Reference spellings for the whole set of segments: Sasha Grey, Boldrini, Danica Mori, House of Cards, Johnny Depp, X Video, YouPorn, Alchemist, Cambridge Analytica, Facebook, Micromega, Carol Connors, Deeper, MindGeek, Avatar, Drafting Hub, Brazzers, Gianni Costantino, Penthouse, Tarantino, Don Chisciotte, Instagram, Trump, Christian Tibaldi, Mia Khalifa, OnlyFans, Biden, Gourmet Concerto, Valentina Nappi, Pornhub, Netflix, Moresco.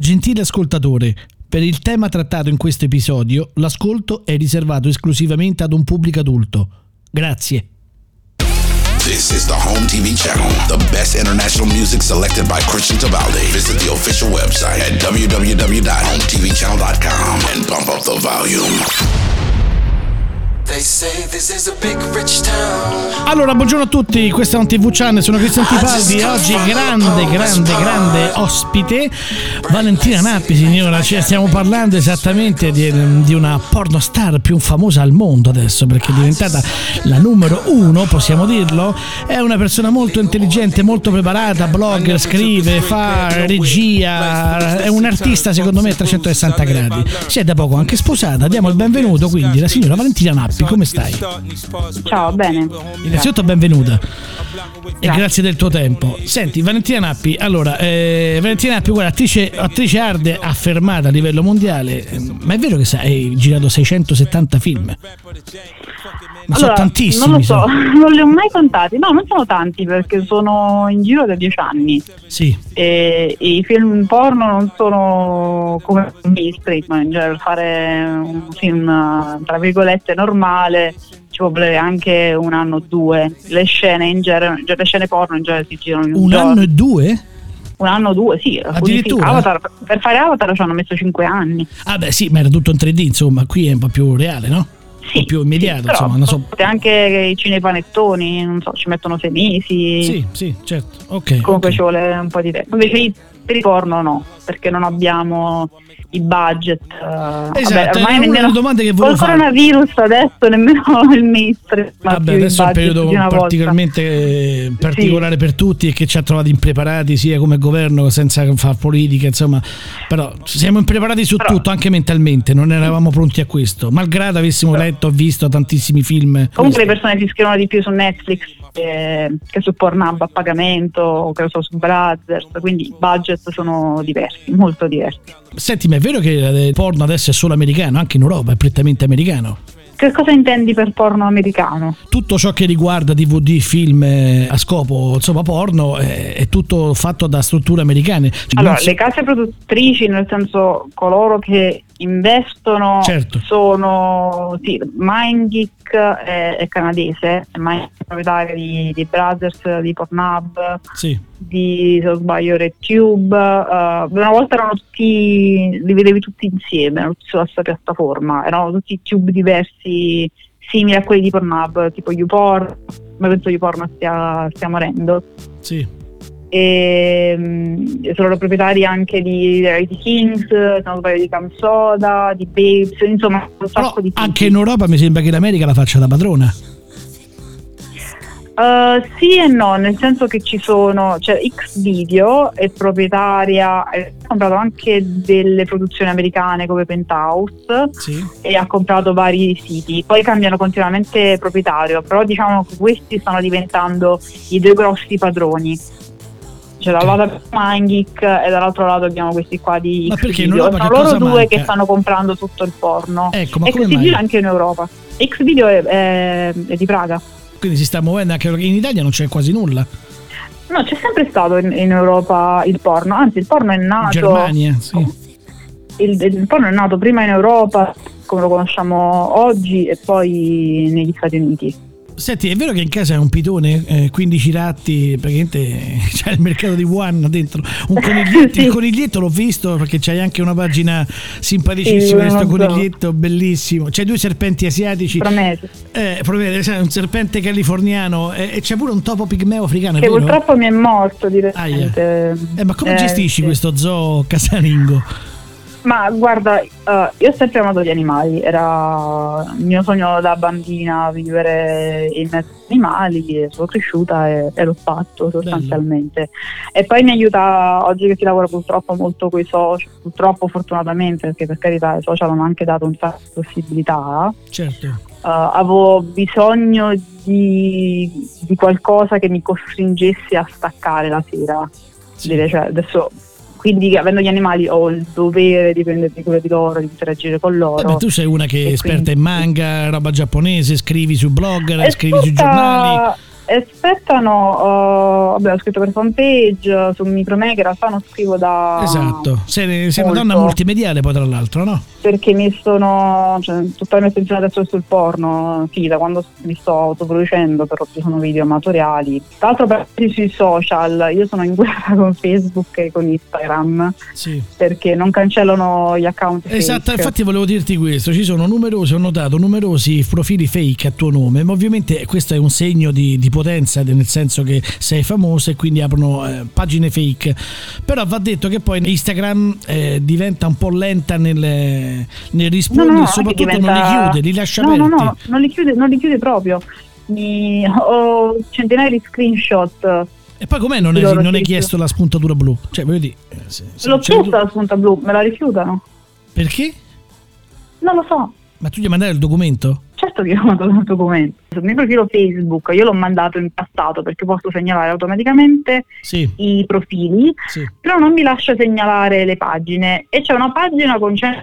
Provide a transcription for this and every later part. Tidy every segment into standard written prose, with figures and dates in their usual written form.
Gentile ascoltatore, per il tema trattato in questo episodio, l'ascolto è riservato esclusivamente ad un pubblico adulto. Grazie. This is the Home TV channel, the best international music selected by Christian Tibaldi. Visit the official website at www.hometvchannel.com and bump up the volume. They say this is a big rich town. Allora, buongiorno a tutti, questa è un TV Channel, sono Christian Tibaldi. Oggi grande ospite Valentina Nappi, signora, cioè, stiamo parlando esattamente di una pornostar più famosa al mondo adesso, perché è diventata la numero uno, possiamo dirlo. È una persona molto intelligente, molto preparata, blogger, scrive, fa regia, è un artista secondo me a 360 gradi. Si è da poco anche sposata, diamo il benvenuto quindi la signora Valentina Nappi. Come stai? Ciao, bene. Innanzitutto benvenuta. Grazie. E grazie del tuo tempo. Senti, Valentina Nappi, allora, Valentina Nappi, guarda, attrice hard affermata a livello mondiale, ma è vero che hai girato 670 film? Ma allora, sono tantissimi. Non lo so, non li ho mai contati. No, non sono tanti perché sono in giro da 10 anni. Sì. E i film porno non sono come mainstream, ma in genere fare un film tra virgolette normale ci può volere anche un anno o due. Le scene in genere, le scene porno in genere si girano in un giorno. Un anno e due? Un anno o due, sì. Addirittura? Avatar, per fare Avatar ci hanno messo 5 anni. Ah beh sì, ma era tutto in 3D, insomma. Qui è un po' più reale, no? Sì, più immediato, sì, insomma, non so. Anche i cinepanettoni, non so, ci mettono 6 mesi. Sì, sì, certo. Okay, comunque okay. Ci vuole un po' di tempo. Invece per i porno no, perché non abbiamo i budget. Esatto, vabbè, è una domanda che volevo fare. Col coronavirus adesso nemmeno il mainstream. Vabbè, adesso è un periodo particolarmente particolare per tutti e che ci ha trovato impreparati sia come governo, senza far politica, insomma. Però siamo impreparati su tutto, anche mentalmente, non eravamo pronti a questo, malgrado avessimo letto, ho visto tantissimi film. Comunque le persone si iscrivono di più su Netflix che su Pornhub a pagamento o che so, su Brazzers, quindi i budget sono diversi, molto diversi. Senti, ma è vero che il porno adesso è solo americano, anche in Europa è prettamente americano? Che cosa intendi per porno americano? Tutto ciò che riguarda DVD, film a scopo insomma porno è tutto fatto da strutture americane. Allora, le case produttrici, nel senso coloro che investono, certo, sono MindGeek è canadese, MindGeek è proprietaria di Brazzers, di Pornhub, sì, di, se non sbaglio, RedTube. Una volta erano tutti, li vedevi tutti insieme, erano tutti sulla stessa piattaforma, erano tutti tube diversi simili a quelli di Pornhub, tipo YouPorn, ma penso YouPorn stia morendo. Sì. E sono proprietari anche di IT Kings, sono di Cam Soda, di Babes, insomma un sacco di film. Anche in Europa mi sembra che l'America la faccia da padrona. Sì e no, nel senso che ci sono, cioè X Video è proprietaria, ha comprato anche delle produzioni americane come Penthouse, sì, e ha comprato vari siti, poi cambiano continuamente proprietario, però diciamo che questi stanno diventando i due grossi padroni. Cioè da un lato MindGeek e dall'altro lato abbiamo questi qua di X Video. Sono loro due che stanno comprando tutto il porno. Ecco, ma X Video anche in Europa. X Video è di Praga. Quindi si sta muovendo anche in Italia, non c'è quasi nulla. No, c'è sempre stato in Europa il porno. Anzi, il porno è nato in Germania, sì. Il porno è nato prima in Europa, come lo conosciamo oggi, e poi negli Stati Uniti. Senti, è vero che in casa è un pitone, 15 ratti, praticamente c'è il mercato di Wuhan dentro, un coniglietto, sì. Il coniglietto l'ho visto perché c'hai anche una pagina simpaticissima, questo coniglietto bellissimo, c'è 2 serpenti asiatici, Prometeo, un serpente californiano e c'è pure un topo pigmeo africano, che purtroppo mi è morto direttamente. Ma come gestisci questo zoo casalingo? Ma guarda, io ho sempre amato gli animali, era il mio sogno da bambina vivere in mezzo agli animali, sono cresciuta e l'ho fatto sostanzialmente. Bello. E poi mi aiuta oggi che si lavora purtroppo molto con i social, purtroppo fortunatamente, perché per carità i social hanno anche dato un sacco di possibilità. Certo. Avevo bisogno di qualcosa che mi costringesse a staccare la sera, sì. Cioè, adesso... Quindi avendo gli animali ho il dovere di prendermi cura di loro, di interagire con loro. Beh, tu sei una che è esperta in manga, roba giapponese, scrivi su blog, scrivi su giornali. Aspettano, vabbè, ho scritto per fanpage, su Micromega, in realtà non scrivo da... Esatto, sei una donna multimediale poi tra l'altro, no? Perché mi sono, cioè, tutta la mia attenzione adesso è sul porno, sì, da quando mi sto autoproducendo, però ci sono video amatoriali. Tra l'altro per sui social, io sono in guerra con Facebook e con Instagram, sì, perché non cancellano gli account Esatto, fake. Infatti volevo dirti questo, ci sono numerosi, ho notato, numerosi profili fake a tuo nome, ma ovviamente questo è un segno di potenza, nel senso che sei famosa e quindi aprono pagine fake, però va detto che poi Instagram diventa un po' lenta nel rispondere, no, soprattutto diventa... non li chiude, li lascia aperti. No, non li chiude proprio. Ho centinaia di screenshot. E poi com'è non è chiesto la spuntatura blu? Cioè, voglio dire, l'ho chiesto la spunta blu, me la rifiutano. Perché? Non lo so. Ma tu gli hai mandato il documento? Certo che io ho mandato il documento. Sul mio profilo Facebook io l'ho mandato in passato perché posso segnalare automaticamente, sì, i profili, sì, però non mi lascia segnalare le pagine. E c'è una pagina con 100.000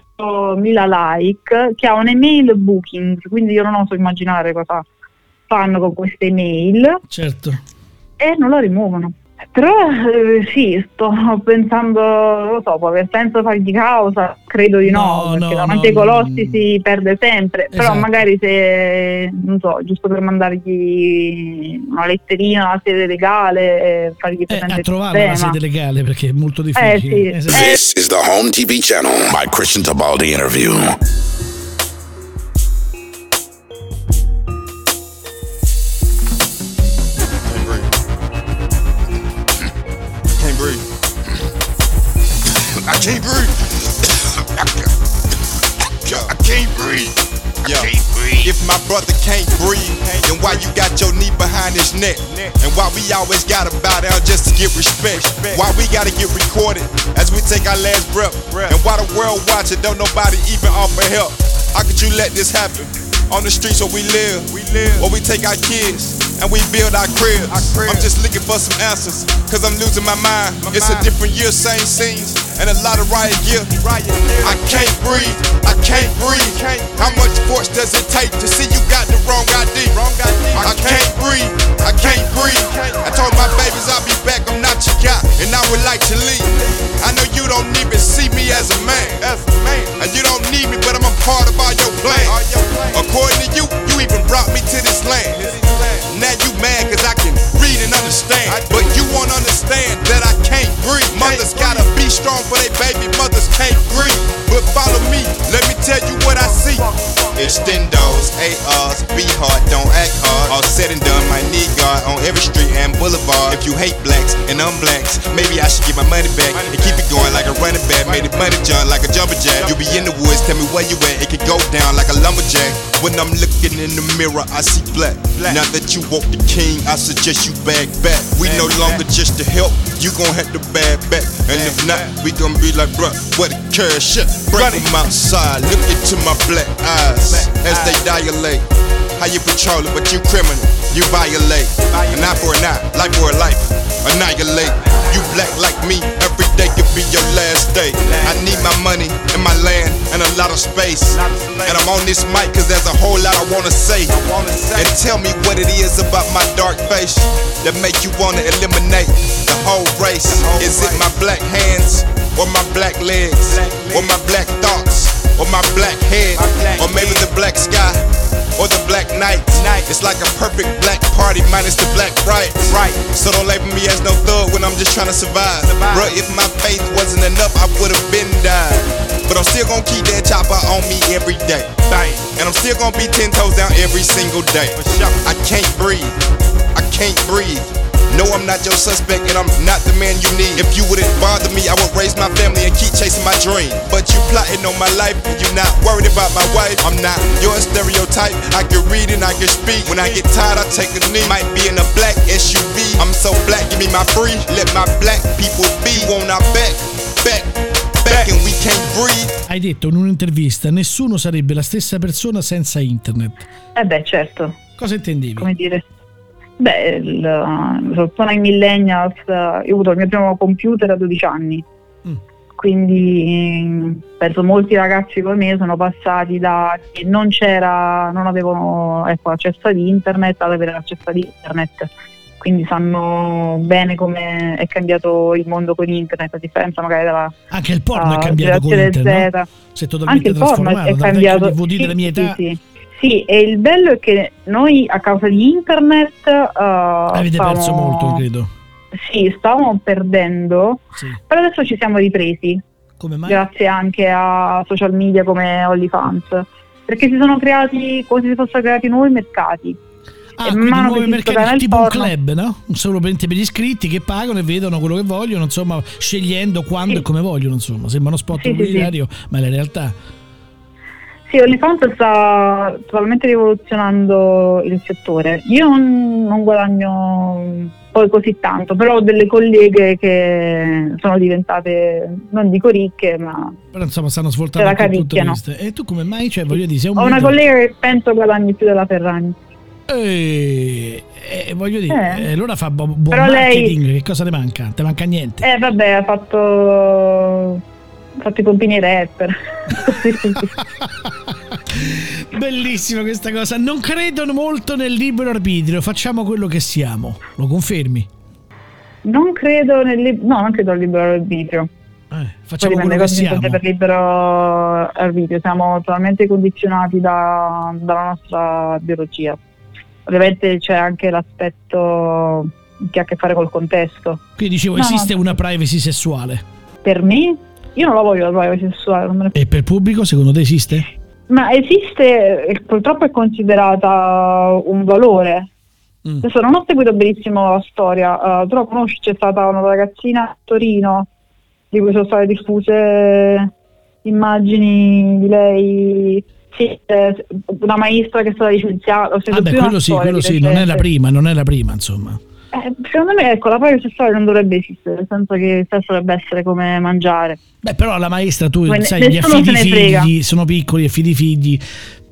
like che ha un'email booking, quindi io non oso immaginare cosa fanno con queste email. Certo. E non la rimuovono. Però sì, sto pensando, non lo so, per senso fargli causa, credo di no, perché davanti ai colossi si perde sempre, esatto. Però magari se, non so, giusto per mandargli una letterina alla sede legale, fargli presente a trovare la sede legale perché è molto difficile. Sì. Esatto. This is the Home TV Channel by Christian Tibaldi interview. I can't breathe. If my brother can't breathe, then why you got your knee behind his neck? And why we always gotta bow down just to get respect? Why we gotta get recorded as we take our last breath? And why the world watching, don't nobody even offer help? How could you let this happen? On the streets where we live, where we take our kids and we build our cribs. I'm just looking for some answers, cause I'm losing my mind. It's a different year, same scenes, and a lot of riot gear. I can't breathe. How much force does it take to see you got the wrong ID? I can't breathe. I told my babies I'll be back, I'm not your guy, and I would like to leave. I know you don't even see me as a man, and you don't need me, but I'm a part of all your plans. According to you, you even brought me to this land. Now you mad cause I can read and understand, but you won't understand that I can't breathe. Mothers gotta be strong for they baby, mothers can't breathe. But follow me, let me tell you what I see. Extendos, ARs, be hard, don't act hard. All said and done, my need guard on every street and boulevard. If you hate blacks and unblacks, maybe I should get my money back and keep it going like a running back. Made it money jump like a jumper jack. You be in the woods, tell me where you at, it could go down like a lumberjack. When I'm looking in the mirror, I see black. Now that you woke the king, I suggest you bag back. We no longer just to help, you gon' have to bag back. And if not, we gon' be like, bruh, what a cash shit. Bring them outside, look into my black eyes as they dilate. How you patrol it, but you criminal, you violate. An eye for an eye, life for a life, annihilate. You black like me, every day could be your last day. I need my money and my land and a lot of space. And I'm on this mic cause there's a whole lot I wanna say. And tell me what it is about my dark face that make you wanna eliminate the whole race. Is it my black hands, or my black legs, or my black thoughts, or my black head, or maybe the black sky, or the black night? It's like a perfect black party minus the black rights. So don't label me as no thug when I'm just trying to survive. Bruh, if my faith wasn't enough, I would've been died. But I'm still gonna keep that chopper on me every day. And I'm still gonna be 10 toes down every single day. I can't breathe. No, I'm not your suspect and I'm not the man you need. If you wouldn't bother me, I would raise my family and keep chasing my dream. But you plotting on my life and you not worried about my wife. I'm not your stereotype, I can read and I can speak. When I get tired, I take a knee. Might be in a black SUV. I'm so black, give me my free. Let my black people be. You want our back and we can't breathe. Hai detto in un'intervista, nessuno sarebbe la stessa persona senza internet. Certo. Cosa intendevi? Come dire? Sono i millennials, io ho avuto il mio primo computer a 12 anni. Quindi penso molti ragazzi come me sono passati da che non avevano accesso ad internet ad avere l'accesso ad internet, quindi sanno bene come è cambiato il mondo con internet, a differenza magari della anche il porno è cambiato con internet, no? Se totalmente anche trasformato, il porno è cambiato, sì, e il bello è che noi a causa di internet perso molto, credo. Sì, stavamo perdendo, sì. Però adesso ci siamo ripresi. Come mai? Grazie anche a social media come OnlyFans, perché si sono creati, come se si fossero creati nuovi mercati. Ah, quindi nuovi mercati, tipo un club, no? Solo per gli iscritti che pagano e vedono quello che vogliono, insomma, scegliendo quando e come vogliono, insomma. Sembra uno spot pubblicitario, ma è la realtà. Sì, OnlyFans sta totalmente rivoluzionando il settore. Io non guadagno poi così tanto, però ho delle colleghe che sono diventate, non dico ricche, ma però insomma stanno svoltando la cavicchiano. E tu come mai? Cioè, voglio dire, ho una collega che penso guadagni più della Ferragni. Voglio dire, allora fa buon marketing, lei... che cosa le manca? Te manca niente? Vabbè, ha fatto i pompini rapper. Bellissima questa cosa. Non credono molto nel libero arbitrio, facciamo quello che siamo. Lo confermi? Non credo al libero arbitrio. Facciamo quello che siamo. Per libero arbitrio siamo totalmente condizionati dalla nostra biologia. Ovviamente c'è anche l'aspetto che ha a che fare col contesto. Quindi dicevo, esiste una privacy sessuale? Per me? Io non la voglio la privacy sessuale. E per il pubblico, secondo te esiste? Ma esiste, purtroppo è considerata un valore. Adesso non ho seguito benissimo la storia, tu la conosci? C'è stata una ragazzina a Torino di cui sono state diffuse immagini di lei, sì, una maestra che è stata licenziata. Quello sì, non è la prima insomma. Secondo me, ecco, la privacy sessuale non dovrebbe esistere, nel senso che il sesso dovrebbe essere come mangiare. Beh, però la maestra, tu sai, gli affidi figli sono piccoli, affidi figli,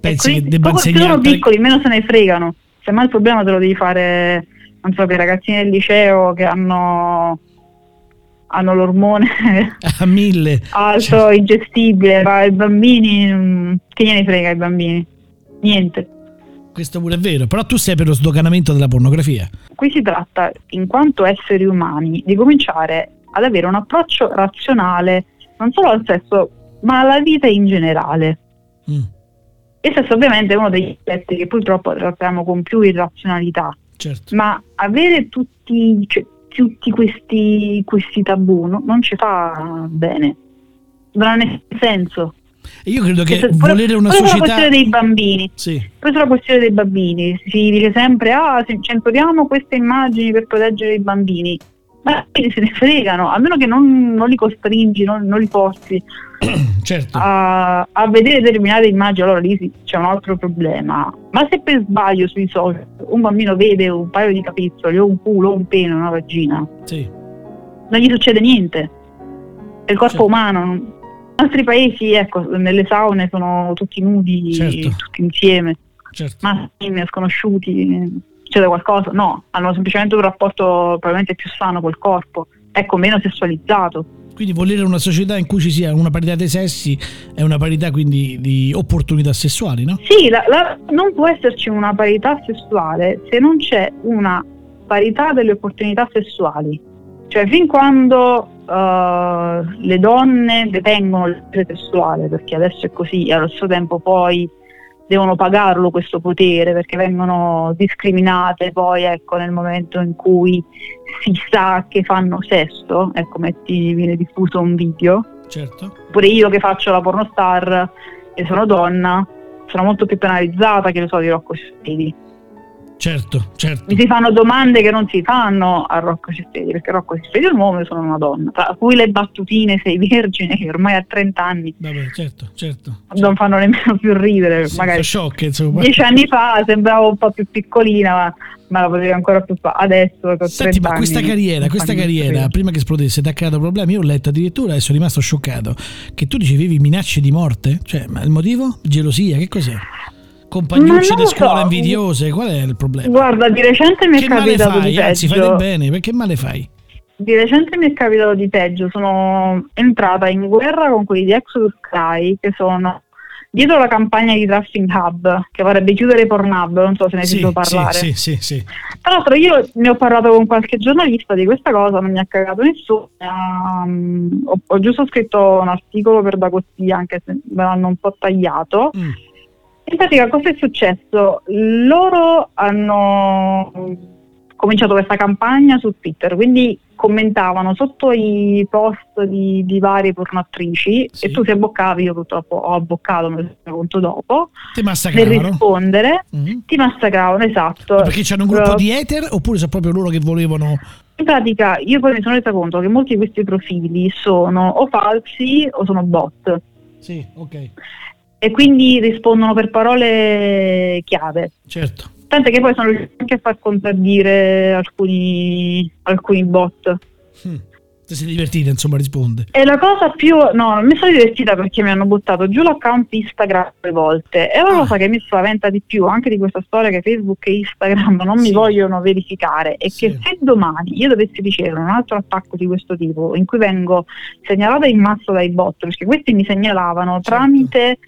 pensi quindi, che debba insegnare. Se sono piccoli, meno se ne fregano. Semmai il problema te lo devi fare, non so, che i ragazzini del liceo che hanno l'ormone a 1000 alto, cioè, ingestibile, ma ai bambini, che gliene frega ai bambini? Niente. Questo pure è vero, però tu sei per lo sdoganamento della pornografia. Qui si tratta, in quanto esseri umani, di cominciare ad avere un approccio razionale, non solo al sesso, ma alla vita in generale. Il sesso ovviamente è uno degli aspetti che purtroppo trattiamo con più irrazionalità. Certo. Ma avere tutti questi tabù non ci fa bene, non ha nessun senso. Io credo che volere una società... Poi c'è la questione dei bambini. Sì. Si dice sempre, se censuriamo queste immagini per proteggere i bambini. Ma se ne fregano, a meno che non li costringi, non li porti certo. a vedere determinate immagini, allora lì c'è un altro problema. Ma se per sbaglio sui social un bambino vede un paio di capezzoli, o un culo, o un pene, una vagina, sì, non gli succede niente. È il corpo umano. In altri paesi, nelle saune sono tutti nudi, tutti insieme, maschini, sconosciuti, c'è qualcosa? No, hanno semplicemente un rapporto probabilmente più sano col corpo, meno sessualizzato. Quindi volere una società in cui ci sia una parità dei sessi è una parità quindi di opportunità sessuali, no? Sì, non può esserci una parità sessuale se non c'è una parità delle opportunità sessuali. Cioè, fin quando le donne detengono il potere sessuale, perché adesso è così, e allo stesso tempo poi devono pagarlo questo potere, perché vengono discriminate poi nel momento in cui si sa che fanno sesso, metti, viene diffuso un video. Certo. Pure io che faccio la pornostar e sono donna, sono molto più penalizzata che lo so di Rocco Siffredi. Certo. Mi si fanno domande che non si fanno a Rocco Siffredi, perché Rocco Siffredi è un uomo e sono una donna, tra cui le battutine sei vergine che ormai a 30 anni certo. Non fanno nemmeno più ridere, sì, magari sciocche, 10 anni fa sembrava un po' più piccolina, ma la potevi ancora più fare. Adesso senti, ma questa carriera prima che esplodesse ti ha creato problemi? Io ho letto addirittura e sono rimasto scioccato che tu ricevevi minacce di morte, ma il motivo? Gelosia, che cos'è? Compagnucce di scuola invidiose, qual è il problema? Guarda, di recente mi è capitato di peggio. Anzi, fai del bene, perché male fai? Di recente mi è capitato di peggio, sono entrata in guerra con quelli di Exodus Cry, che sono dietro la campagna di Drafting Hub, che vorrebbe chiudere Pornhub, non so se ne hai sentito parlare. Sì. Tra l'altro io ne ho parlato con qualche giornalista di questa cosa, non mi ha cagato nessuno, ho giusto scritto un articolo per Da Costia, anche se me l'hanno un po' tagliato. In pratica cosa è successo? Loro hanno cominciato questa campagna su Twitter, quindi commentavano sotto i post di varie pornoattrici, sì, e tu si abboccavi, io purtroppo ho abboccato, me lo sono conto dopo, ti massacravano per rispondere, ti massacravano, esatto. Ma perché c'erano un gruppo di hater oppure sono proprio loro che volevano? In pratica io poi mi sono resa conto che molti di questi profili sono o falsi o sono bot. Sì, ok. E quindi rispondono per parole chiave. Certo. Tant'è che poi sono riusciti anche a far contraddire alcuni bot. Ti sei divertita, insomma, risponde. E la cosa più... No, non mi sono divertita perché mi hanno buttato giù l'account Instagram 2 volte. È una cosa che mi spaventa di più, anche di questa storia che Facebook e Instagram non mi vogliono verificare. E che se domani io dovessi ricevere un altro attacco di questo tipo, in cui vengo segnalata in massa dai bot, perché questi mi segnalavano tramite...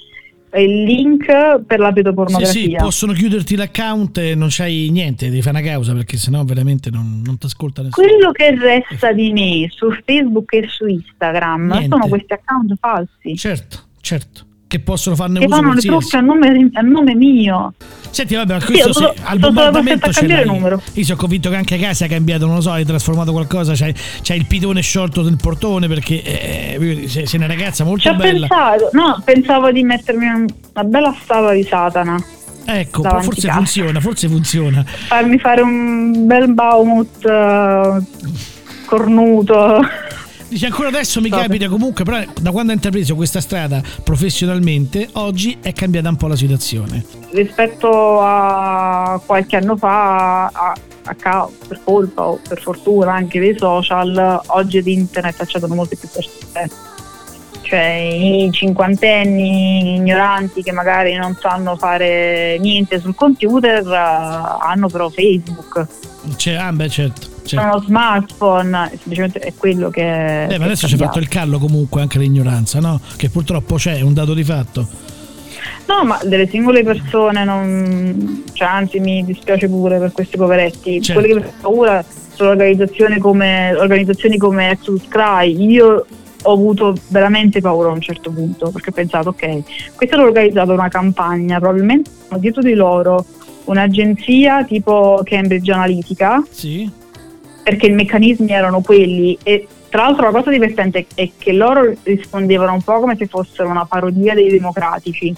il link per la pedopornografia. Sì, possono chiuderti l'account e non c'hai niente, devi fare una causa perché sennò veramente non ti ascolta nessuno. Quello che resta di me su Facebook e su Instagram sono questi account falsi. Certo. Che possono farne uso qualsiasi. Che fanno le truffe a nome mio. Senti, vabbè, questo sì, al bombardamento c'è il numero. Io sono convinto che anche a casa ha cambiato, non lo so, hai trasformato qualcosa, c'è il pitone sciolto del portone perché sei una ragazza molto bella. Pensavo di mettermi una bella statua di Satana. Ecco, forse funziona. Farmi fare un bel Baumut cornuto. Dice, ancora adesso mi capita comunque, però da quando ho intrapreso questa strada professionalmente, oggi è cambiata un po' la situazione. Rispetto a qualche anno fa, per colpa o per fortuna anche dei social, oggi ad internet accedono molte più persone. Cioè i cinquantenni ignoranti che magari non sanno fare niente sul computer, hanno però Facebook. Certo. Uno smartphone, semplicemente è quello che... ma adesso c'è fatto il callo comunque anche l'ignoranza, no? Che purtroppo c'è, è un dato di fatto. No, ma delle singole persone anzi mi dispiace pure per questi poveretti. Certo. Quelli che ho paura sono organizzazioni come Exodus Cry. Io ho avuto veramente paura a un certo punto, perché ho pensato, ok, questa hanno organizzato una campagna, probabilmente dietro di loro un'agenzia tipo Cambridge Analytica, sì, perché i meccanismi erano quelli. E tra l'altro la cosa divertente è che loro rispondevano un po' come se fossero una parodia dei democratici.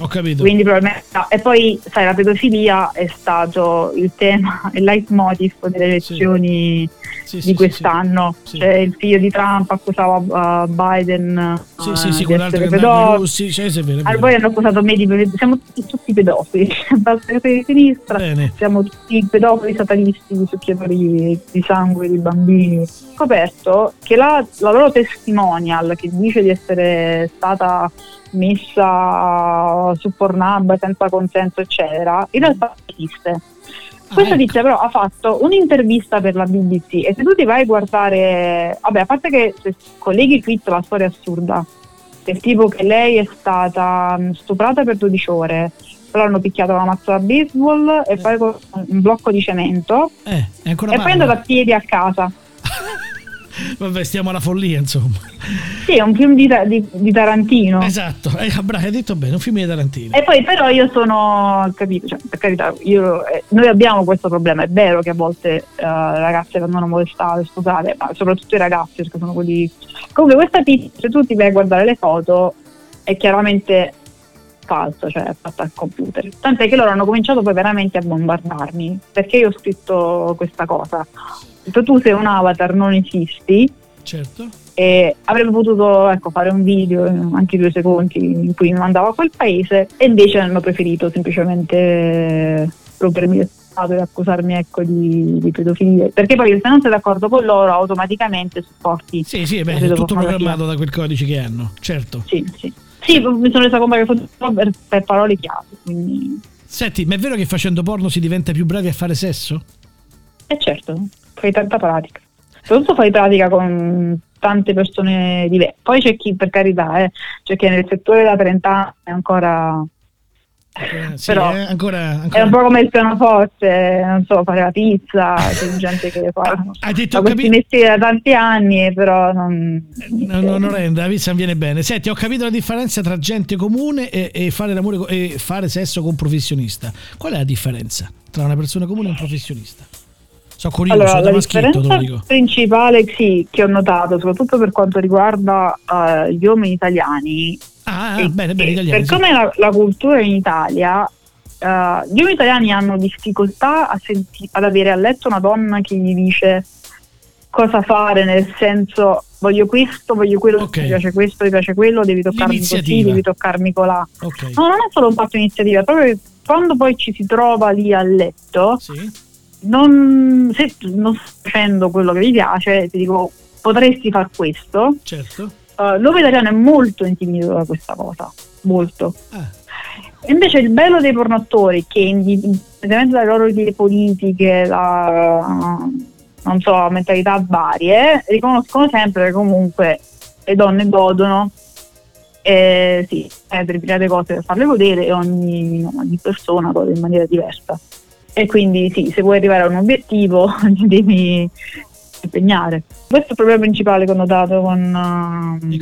Ho capito. Quindi probabilmente e poi sai, la pedofilia è stato il tema, il leitmotiv delle elezioni di quest'anno. Sì. Cioè il figlio di Trump accusava Biden di essere pedofilo. Poi hanno accusato me di pedofilo. Siamo tutti pedofili, basta che di sinistra. Bene. Siamo tutti pedofili satanisti, succhiatori di sangue di bambini. Ho scoperto che la loro testimonial, che dice di essere stata messa su Pornhub senza consenso eccetera, in realtà esiste. Questa tizia però ha fatto un'intervista per la BBC, e se tu ti vai a guardare, vabbè, a parte che se colleghi qui la storia assurda del tipo che lei è stata stuprata per 12 ore, però hanno picchiato una mazza da baseball e poi con un blocco di cemento e poi è andata a piedi a casa. Vabbè, stiamo alla follia, insomma. Sì, è un film di Tarantino. Esatto, hai detto bene, un film di Tarantino. E poi però io sono, capito, cioè, per carità, noi abbiamo questo problema. È vero che a volte ragazze vengono molestate, scusate, ma soprattutto i ragazzi, perché sono quelli. Comunque questa tizia, se tu ti vai a guardare le foto, è chiaramente falso, cioè è fatta al computer. Tant'è che loro hanno cominciato poi veramente a bombardarmi, perché io ho scritto questa cosa. Tu sei un avatar, non esisti. Certo. E avrei potuto fare un video anche 2 secondi in cui mi mandavo a quel paese, e invece hanno preferito semplicemente rompermi le scatole e accusarmi di pedofilia, perché poi se non sei d'accordo con loro automaticamente supporti. Sì, beh, è tutto programmato da quel codice che hanno. Certo. Sì, mi sono resa conto che foto per parole chiave, quindi. Senti, ma è vero che facendo porno si diventa più bravi a fare sesso? Certo, fai tanta pratica. soprattutto fai pratica con tante persone diverse. Poi c'è chi, per carità, c'è chi nel settore da 30 anni è ancora... sì, però ancora è un po' come il pianoforte, non so, fare la pizza, c'è gente che fa questi mestieri da tanti anni, però non rende, la pizza non viene bene. Senti, ho capito la differenza tra gente comune e fare l'amore e fare sesso con un professionista. Qual è la differenza tra una persona comune e un professionista? Sono curioso. Allora, la differenza principale, sì, che ho notato, soprattutto per quanto riguarda gli uomini italiani. Bene, italiani, per come la cultura in Italia, gli uomini italiani hanno difficoltà ad avere a letto una donna che gli dice cosa fare, nel senso voglio questo, voglio quello, okay, mi piace questo, mi piace quello, devi toccarmi così, devi toccarmi colà. Okay. No, non è solo un fatto di iniziativa, proprio che quando poi ci si trova lì a letto, sì, non sto facendo quello che mi piace, ti dico potresti far questo. Certo. L'uomo italiano è molto intimidito da questa cosa, molto. Invece il bello dei pornoattori, che indipendentemente dalle loro idee politiche, non so, mentalità varie, riconoscono sempre che comunque le donne godono, sì, determinate cose per farle godere, e ogni persona gode in maniera diversa, e quindi sì, se vuoi arrivare a un obiettivo devi impegnare. Questo è il problema principale che ho notato con gli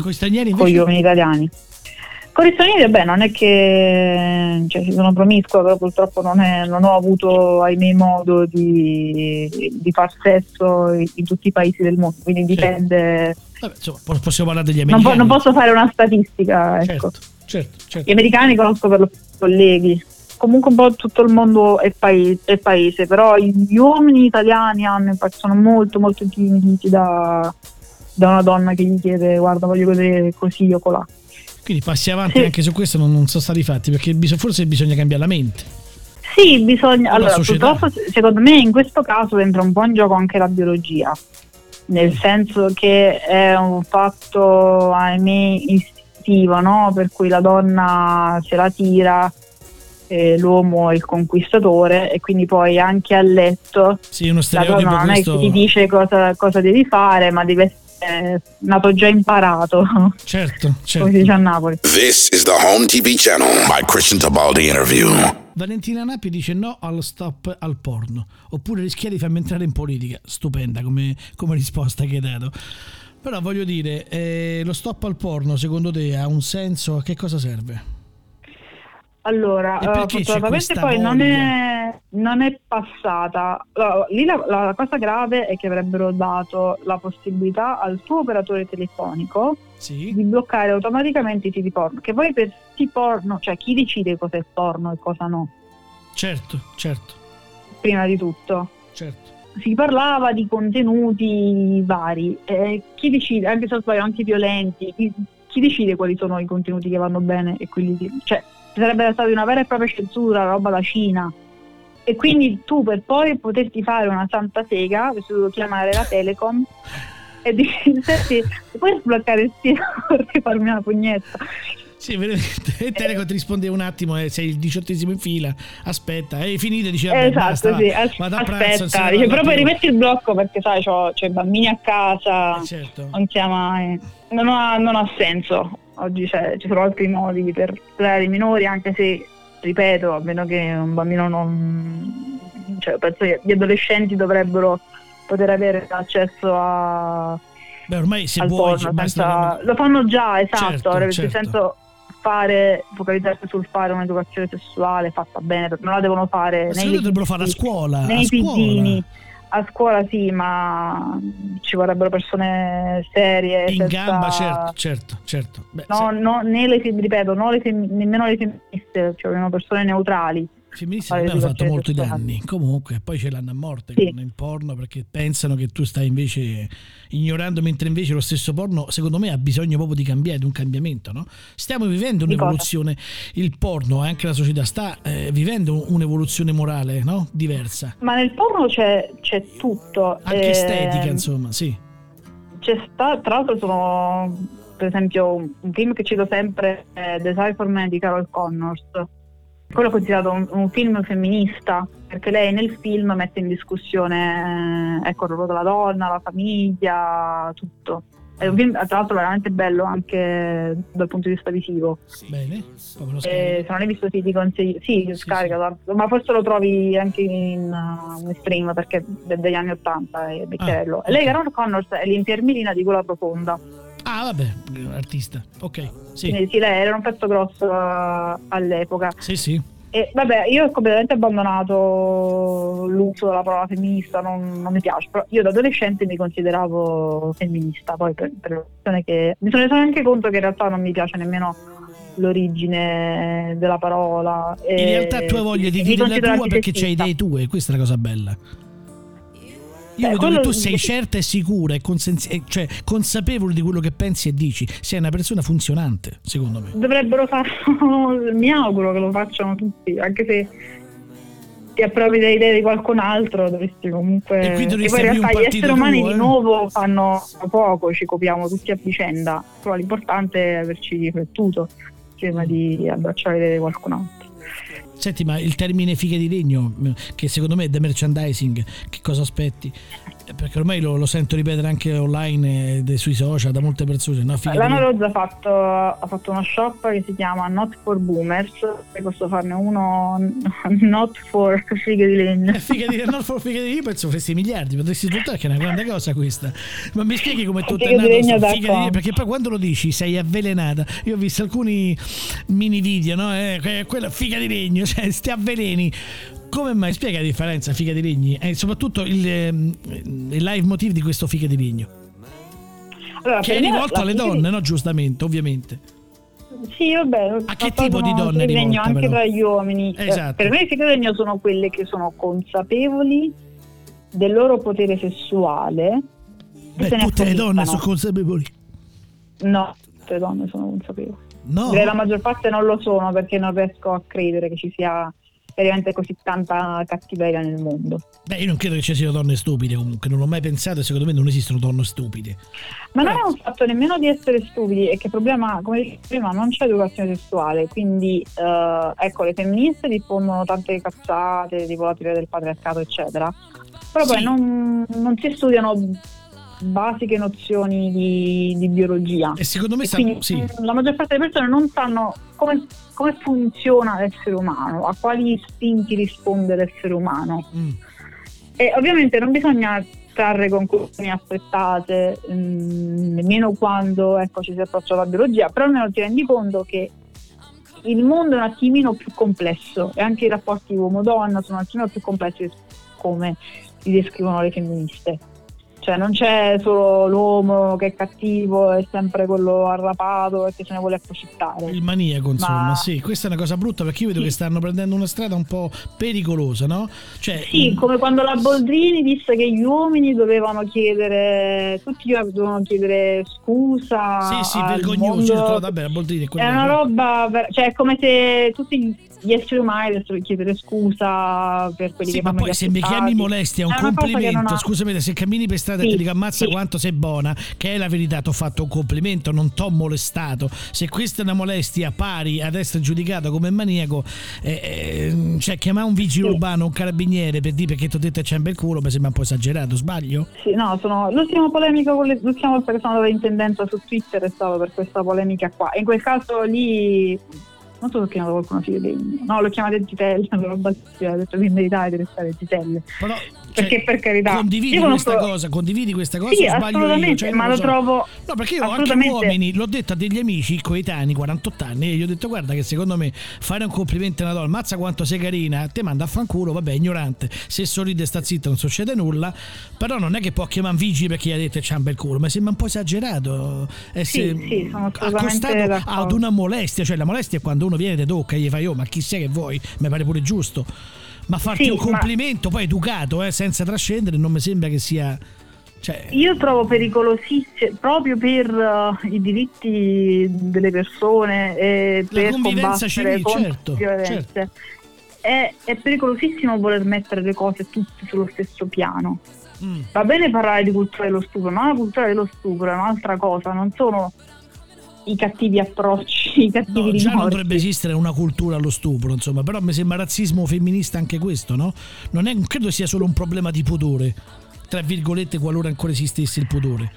uomini italiani. Con gli stranieri, vabbè, non è che ci sono promiscua, però purtroppo non ho avuto, ahimè, modo di far sesso in tutti i paesi del mondo, quindi dipende. Vabbè, insomma, possiamo parlare degli americani. Non posso fare una statistica, ecco. Certo. Gli americani conosco per colleghi. Comunque un po' tutto il mondo è paese, però gli uomini italiani sono molto molto intimiditi da una donna che gli chiede guarda voglio vedere così o colà. Quindi passi avanti, sì, anche su questo non sono stati fatti, perché forse bisogna cambiare la mente. Sì, bisogna. Allora, purtroppo secondo me in questo caso entra un po' in gioco anche la biologia, nel senso che è un fatto, ahimè, istintivo, no? Per cui la donna se la tira, l'uomo è il conquistatore, e quindi poi anche a letto, sì, uno stereotipo, la donna non è che ti dice cosa devi fare, ma devi essere nato già imparato. Certo. Come si dice a Napoli. This is the Home TV Channel by Christian Tibaldi interview. Valentina Nappi dice no allo stop al porno, oppure rischia di farmi entrare in politica. Stupenda come risposta che hai dato. Però voglio dire, lo stop al porno secondo te ha un senso? A che cosa serve? Allora, fortunatamente poi non è passata. Allora, lì la cosa grave è che avrebbero dato la possibilità al tuo operatore telefonico, sì, di bloccare automaticamente i siti porno. Che poi per siti porno, cioè chi decide cosa è porno e cosa no? Certo. Prima di tutto. Certo. Si parlava di contenuti vari. Chi decide, anche se sbaglio, anche violenti, chi decide quali sono i contenuti che vanno bene e quelli che... Cioè, sarebbe stata una vera e propria censura, roba da Cina, e quindi tu per poi poterti fare una santa sega avresti dovuto chiamare la Telecom e dire senti, puoi sbloccare il sito, vorrei farmi una pugnetta. Sì, veramente. E Telecom ti risponde un attimo, sei il 18° in fila, aspetta, e finite, dice vabbè, esatto, basta, sì, vado a pranzo, aspetta, dice proprio prima. Rimetti il blocco perché sai c'ho i bambini a casa, certo, non chiama, non ha senso. Oggi ci sono altri modi per tutelare i minori, anche se, ripeto, a meno che un bambino non... Cioè, penso che gli adolescenti dovrebbero poter avere accesso a... Beh, ormai se vuoi... Senza... Lo fanno già, esatto, certo. Senso focalizzarsi sul fare un'educazione sessuale fatta bene, perché non la devono fare... Ma se lo dovrebbero fare a scuola, nei piccini. A scuola sì, ma ci vorrebbero persone serie. In senza... gamba, certo. Beh, no, sì. Nemmeno le femministe, cioè erano persone neutrali. Femministe hanno fatto molti danni, comunque poi ce l'hanno a morte, sì, con il porno, perché pensano che tu stai invece ignorando, mentre invece lo stesso porno secondo me ha bisogno proprio di cambiare, di un cambiamento, no? Stiamo vivendo un'evoluzione, il porno e anche la società sta vivendo un'evoluzione morale, no? Diversa. Ma nel porno c'è tutto, anche estetica, insomma, sì. Tra l'altro sono, per esempio, un film che cito sempre, The Cypher Man di Carol Connors, Quello è considerato un film femminista, perché lei nel film mette in discussione il ruolo della donna, la famiglia, tutto. È un film, tra l'altro, veramente bello anche dal punto di vista visivo. Sì. Bene. Se non l'hai visto, sì, ti consiglio. Sì, sì, scarica, sì. Ma forse lo trovi anche in stream, perché è degli anni '80 è vecchiarello. Ah. Lei, Carol Connors, è l'infermierina di Gola Profonda. Ah, vabbè, artista. Ok, sì. Quindi, sì, lei era un pezzo grosso all'epoca. Sì, sì. E vabbè, io ho completamente abbandonato l'uso della parola femminista, non mi piace, però io da adolescente mi consideravo femminista, poi per l'occasione che mi sono reso anche conto che in realtà non mi piace nemmeno l'origine della parola. In realtà tu hai voglia di dire la tua perché c'hai idee tue, questa è la cosa bella. Io vedo che tu sei certa e sicura e cioè consapevole di quello che pensi e dici. Sei una persona funzionante, secondo me. Dovrebbero farlo, mi auguro che lo facciano tutti, anche se ti approvi delle idee di qualcun altro, dovresti comunque. E qui dovresti poi in realtà gli esseri umani di nuovo fanno poco, ci copiamo tutti a vicenda. Però l'importante è averci riflettuto prima di abbracciare le idee di qualcun altro. Senti, ma il termine fighe di legno, che secondo me è merchandising, che cosa aspetti? Perché ormai lo sento ripetere anche online sui social da molte persone. No, l'Anna Rozza ha fatto uno shop che si chiama Not for Boomers, e posso farne uno Not for fighe di legno. Not for fighe di legno, penso faresti miliardi, potresti buttare, che è una grande cosa questa. Ma mi spieghi come tu fighe di legno, perché poi quando lo dici sei avvelenata. Io ho visto alcuni mini video, no? Quella figa di legno, cioè sti avveleni. Come mai? Spiega la differenza, figa di legni, e soprattutto il live motive di questo figa di legno. Allora, che è rivolto alle donne, no? Giustamente, ovviamente. Sì, vabbè. A che tipo di donne è rivolto? Anche però tra gli uomini. Esatto. Per me i figa di legno sono quelle che sono consapevoli del loro potere sessuale. Beh, tutte le donne sono consapevoli. No, tutte le donne sono consapevoli. No. La maggior parte non lo sono, perché non riesco a credere che ci sia veramente così tanta cattiveria nel mondo. Beh, io non credo che ci siano donne stupide, comunque non l'ho mai pensato, e secondo me non esistono donne stupide. Ma non è un fatto nemmeno di essere stupidi, è che il problema, come dicevo prima, non c'è educazione sessuale, quindi le femministe diffondono tante cazzate tipo la teoria del patriarcato eccetera, però poi non si studiano basiche nozioni di biologia, e secondo me la maggior parte delle persone non sanno come funziona l'essere umano, a quali istinti risponde l'essere umano. E ovviamente non bisogna trarre conclusioni affrettate, nemmeno quando ci si approccia alla biologia, però almeno ti rendi conto che il mondo è un attimino più complesso, e anche i rapporti uomo-donna sono un attimino più complessi come li descrivono le femministe. Cioè non c'è solo l'uomo che è cattivo, è sempre quello arrapato e che se ne vuole approfittare. Il maniaco, insomma. Ma sì, questa è una cosa brutta, perché io vedo che stanno prendendo una strada un po' pericolosa, no? Cioè, sì, come quando la Boldrini disse che gli uomini dovevano chiedere scusa. Sì, sì, vergognoso. Vabbè, la Boldrini è una roba, cioè è come se tutti gli esseri umani adesso chiedere scusa per quelli che fanno. Ma poi se mi chiami molestia è un complimento. Scusami, se cammini per strada e ti dico ammazza quanto sei buona, che è la verità, ti ho fatto un complimento, non t'ho molestato. Se questa è una molestia pari ad essere giudicato come maniaco, cioè chiamare un vigile urbano, un carabiniere per dire perché ti ho detto c'è un bel culo, mi sembra un po' esagerato, sbaglio? Sì, no, l'ultima polemica l'ultima volta che sono andata in tendenza su Twitter è stata per questa polemica qua, e in quel caso lì non so se ho chiamato qualcuno figlio degno. No, l'ho chiamato Zitelle, però ho detto che in verità devi restare Zitelle. Però, perché per carità condividi questa cosa sì, o sbaglio assolutamente io? Cioè, ma lo trovo. No, perché io ho anche uomini, l'ho detto a degli amici coetanei, 48 anni, e gli ho detto guarda che secondo me fare un complimento a una donna, mazza quanto sei carina, te manda a fanculo, vabbè, ignorante, se sorride sta zitta non succede nulla, però non è che può chiamare un vigile perché gli ha detto c'ha un bel culo, ma sembra un po' esagerato essere accostato ad una molestia. Cioè la molestia è quando uno viene, te tocca e gli fai ma chi sei che vuoi, mi pare pure giusto. Ma farti un complimento poi educato, senza trascendere, non mi sembra che sia. Cioè, io trovo pericolosissimo proprio per i diritti delle persone e per combattere civile, certo, violenze. Certo. È pericolosissimo voler mettere le cose tutte sullo stesso piano. Va bene parlare di cultura dello stupro, ma la cultura dello stupro è un'altra cosa, non sono i cattivi approcci, i cattivi rimorsi. Già non dovrebbe esistere una cultura allo stupro, insomma, però mi sembra razzismo femminista anche questo, no? Non è, credo sia solo un problema di pudore, tra virgolette, qualora ancora esistesse il pudore.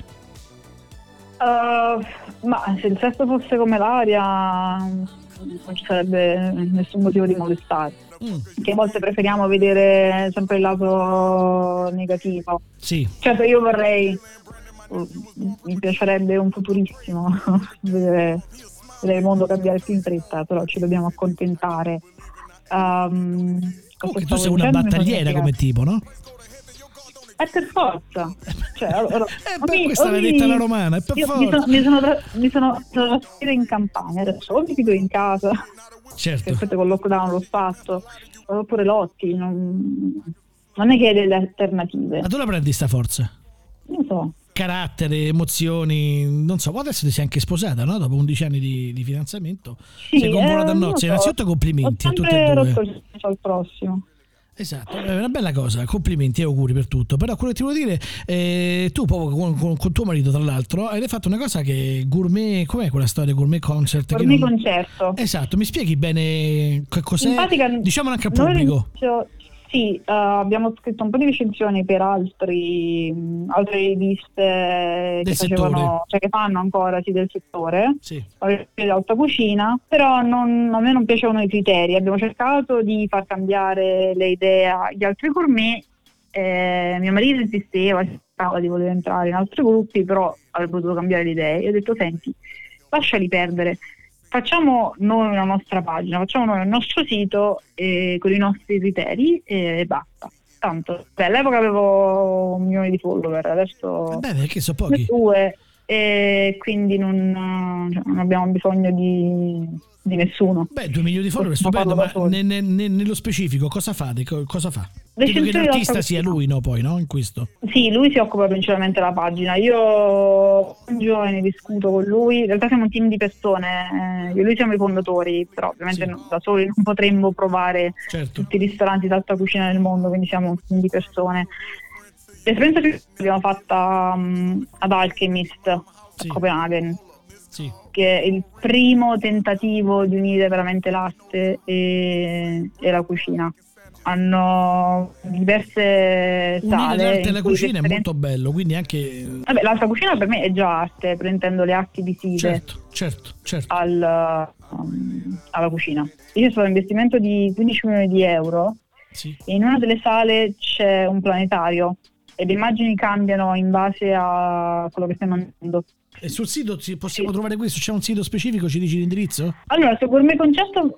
Ma se il sesso fosse come l'aria non ci sarebbe nessun motivo di molestare. Che a volte preferiamo vedere sempre il lato negativo. Sì. Certo, io vorrei, mi piacerebbe un futurissimo vedere il mondo cambiare più in fretta, però ci dobbiamo accontentare. Che tu sei una battagliera come tipo, no? È per forza, cioè, allora, questa l'ha detta la romana, è per forza. Mi sono trasferita in Campania, adesso o mi chiudo in casa, certo, perché con il lockdown l'ho fatto, oppure lotti, non è che hai delle alternative. Ma tu la prendi sta forza? Non so. Carattere, emozioni, non so. Adesso ti sei anche sposata, no? Dopo 11 anni di fidanzamento, sì, sei convolata a nozze. Innanzitutto complimenti a tutti e due. Rotto al prossimo. Esatto, è una bella cosa, complimenti e auguri per tutto. Però quello che ti volevo dire, tu proprio con tuo marito, tra l'altro, hai fatto una cosa che Gourmet, com'è quella storia? Gourmet Concerto. Gourmet Concerto. Esatto, mi spieghi bene che cos'è? Diciamolo anche al pubblico. Sì, abbiamo scritto un po' di recensioni per altre riviste che facevano, cioè che fanno ancora, sì, del settore, sì, dell'alta cucina, però a me non piacevano i criteri. Abbiamo cercato di far cambiare le idee agli altri gourmet. Mio marito insisteva di voler entrare in altri gruppi, però avrebbe potuto cambiare le idee. Io ho detto: senti, lasciali perdere. Facciamo noi la nostra pagina, facciamo noi il nostro sito con i nostri criteri e basta. Tanto, beh, all'epoca avevo 1 milione di follower, adesso perché so pochi. 2, e quindi non abbiamo bisogno di nessuno. Beh, 2 milioni di follower, stupendo, ma nello specifico cosa fa? Cosa fa? Credo che l'artista sia lui, no? Poi, no? In questo. Sì, lui si occupa principalmente della pagina. Io un giovane discuto con lui. In realtà siamo un team di persone. Io e lui siamo i fondatori, però ovviamente sì, da soli non potremmo provare, certo, tutti i ristoranti d'alta cucina del mondo, quindi siamo un team di persone. L'esperienza che abbiamo fatta ad Alchemist, sì, a Copenaghen, sì, che è il primo tentativo di unire veramente l'arte e la cucina. Hanno diverse sale. L'arte e la cucina è molto bello, quindi anche... Vabbè, l'alta cucina per me è già arte, prendendo le arti visive, certo. Alla cucina. Io sono un investimento di 15 milioni di euro, sì, e in una delle sale c'è un planetario e le immagini cambiano in base a quello che stiamo andando. E sul sito possiamo, sì, trovare questo? C'è un sito specifico? Ci dici l'indirizzo? Allora, su Gourmet Concerto,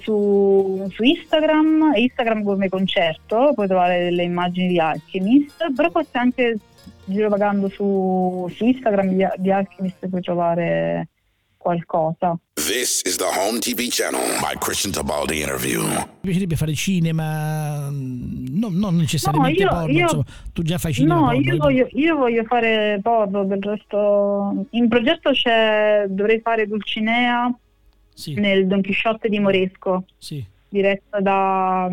su Instagram Gourmet Concerto, puoi trovare le immagini di Alchemist, però forse anche girovagando su Instagram di Alchemist puoi trovare qualcosa. This is the Home TV Channel by Christian Tibaldi Interview. Mi piacerebbe fare cinema, non necessariamente porno, insomma, tu già fai cinema. No, io voglio fare porno, del resto in progetto dovrei fare Dulcinea, sì, nel Don Chisciotte di Moresco, sì, diretta da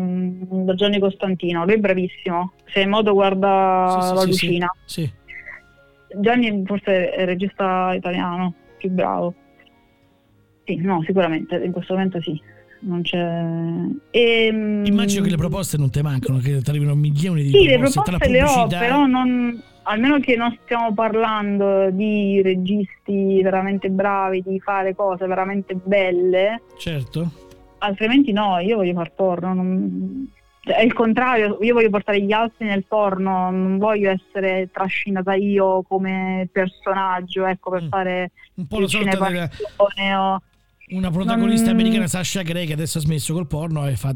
Gianni Costantino, lui è bravissimo, se in modo guarda, sì, la cucina. Sì, sì. Gianni forse è regista italiano, più bravo. Sì, no, sicuramente, in questo momento sì, non c'è... Immagino che le proposte non te mancano, che ti arrivano milioni di proposte. Sì, le proposte le ho, però almeno che non stiamo parlando di registi veramente bravi, di fare cose veramente belle. Certo. Altrimenti no, io voglio far porno, cioè, è il contrario, io voglio portare gli altri nel porno, non voglio essere trascinata io come personaggio, ecco, per fare un po' la sorta una protagonista americana, Sasha Grey, che adesso ha smesso col porno e fa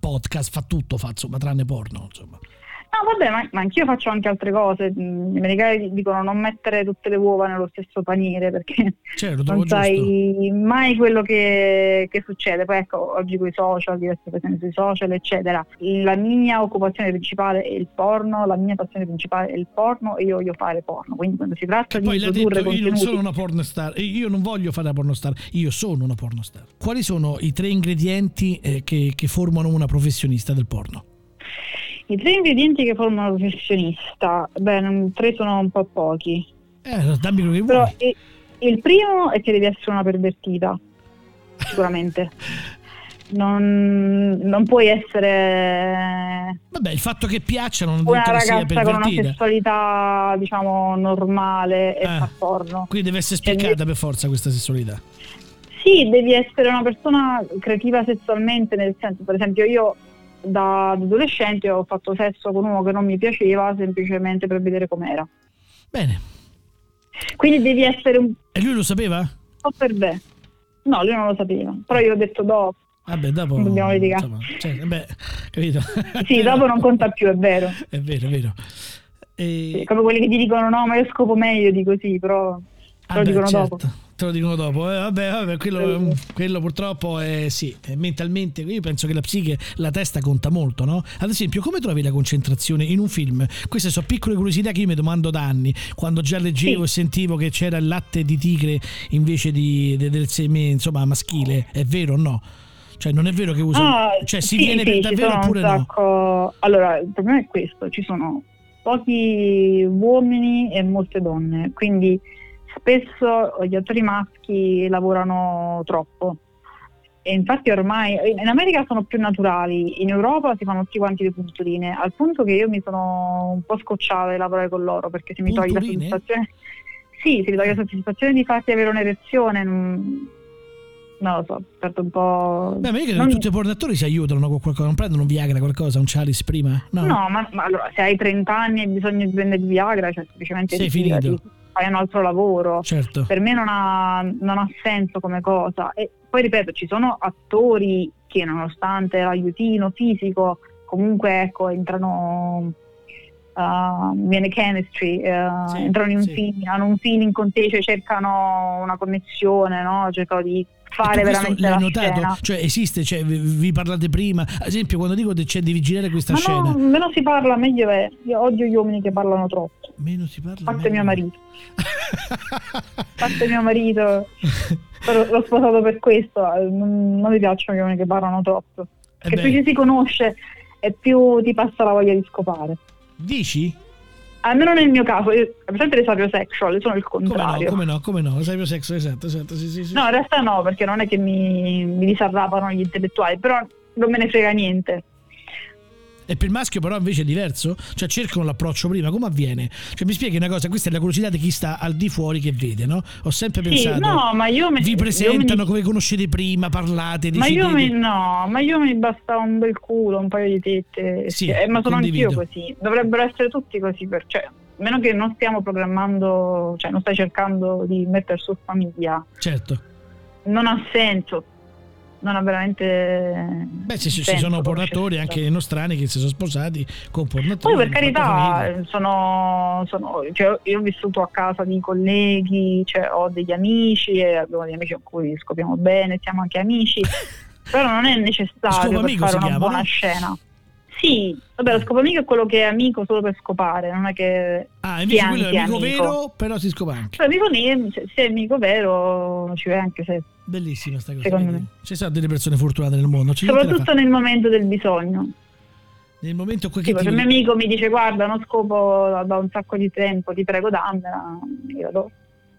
podcast, fa tutto, insomma, tranne porno, insomma. No, vabbè, ma anch'io faccio anche altre cose. Gli americani dicono non mettere tutte le uova nello stesso paniere, perché non sai mai quello che succede. Poi ecco, oggi con i social, diverse persone sui social, eccetera. La mia occupazione principale è il porno, la mia passione principale è il porno e io voglio fare porno. Quindi quando si tratta di produrre contenuti... Io non sono una pornostar, io non voglio fare la pornostar, io sono una pornostar. Quali sono i 3 ingredienti che formano una professionista del porno? I 3 ingredienti che formano un professionista, beh, 3 sono un po' pochi. Dammi quello che vuoi. Il primo è che devi essere una pervertita, sicuramente. Non puoi essere... Vabbè, il fatto che piaccia non vuol dire che sia pervertita. Una ragazza con una sessualità, diciamo, normale e far porno. Quindi deve essere spiegata per forza questa sessualità. Sì, devi essere una persona creativa sessualmente, nel senso, per esempio, io da adolescente ho fatto sesso con uno che non mi piaceva semplicemente per vedere com'era. Bene. Quindi devi essere un... E lui lo sapeva? No, lui non lo sapeva, però io ho detto dopo. Vabbè, dopo dobbiamo litigare. Insomma, cioè, vabbè, capito? Sì, dopo non conta più, è vero. È vero, è vero. E... sì, come quelli che ti dicono no, ma io scopo meglio, dico sì, però te lo dicono dopo. Te lo dicono dopo. Vabbè, quello purtroppo è sì, è mentalmente. Io penso che la psiche, la testa conta molto, no? Ad esempio, come trovi la concentrazione in un film? Queste sono piccole curiosità che io mi domando da anni, quando già leggevo e sentivo che c'era il latte di tigre invece del seme, insomma, maschile. È vero o no? Cioè, non è vero che uso, cioè si viene per davvero oppure no? Allora, il problema è questo: ci sono pochi uomini e molte donne, quindi spesso gli attori maschi lavorano troppo. E infatti ormai in America sono più naturali, in Europa si fanno tutti quanti le puntuline, al punto che io mi sono un po' scocciata di lavorare con loro, perché se mi togli la soddisfazione di farti avere un'erezione, non lo so, certo un po'. Beh, ma io credo che tutti i portatori si aiutano, no, con qualcosa, non prendono un Viagra, qualcosa, un Cialis prima? No, ma allora, se hai 30 anni e bisogno di prendere Viagra, cioè semplicemente sei finito, fai un altro lavoro. Certo. Per me non ha senso come cosa. E poi ripeto, ci sono attori che nonostante l'aiutino fisico, comunque ecco, entrano, viene chemistry, entrano in un film, hanno un feeling con te, cioè cercano una connessione, no? Cercano di fare veramente l'hai la notato? Scena. Cioè esiste, cioè vi parlate prima, ad esempio quando dico che c'è di vigilare questa scena. No, meno si parla meglio è. Io odio gli uomini che parlano troppo. Meno si parla. Fatto mio marito. L'ho sposato per questo, non mi piacciono gli uomini che parlano troppo. Perché più ci si conosce e più ti passa la voglia di scopare. Dici? Almeno nel mio caso, io sempre le sapiosexual, sono il contrario. Come no, sapiosexual, esatto, sì. No, in realtà no, perché non è che mi disarrapano gli intellettuali, però non me ne frega niente. E per il maschio però invece è diverso? Cioè cercano l'approccio prima, come avviene? Cioè mi spieghi una cosa, questa è la curiosità di chi sta al di fuori che vede, no? Ho sempre pensato, no, ma vi presentano come conoscete prima, parlate, decidete. Ma io mi bastava un bel culo, un paio di tette, sì, ma sono anch'io così, dovrebbero essere tutti così, cioè meno che non stiamo programmando, cioè non stai cercando di mettere su famiglia. Certo. Non ha senso. Non ha veramente. Beh, ci sono pornatori anche nostrani che si sono sposati con pornatori. Poi per carità, cioè, io ho vissuto a casa di colleghi, cioè, ho degli amici, e abbiamo degli amici con cui scopriamo bene, siamo anche amici. Però non è necessario per fare una buona scena. Sì, vabbè, lo scopo amico è quello che è amico solo per scopare, non è che invece quello è amico vero, però si scopa anche. Però amico nero, se è amico vero ci vede anche se. Bellissima sta cosa. Secondo me. Ci sono delle persone fortunate nel mondo. Soprattutto nel momento del bisogno. Nel momento che tipo, se un mio amico mi dice guarda, non scopo da un sacco di tempo, ti prego dammela, io do.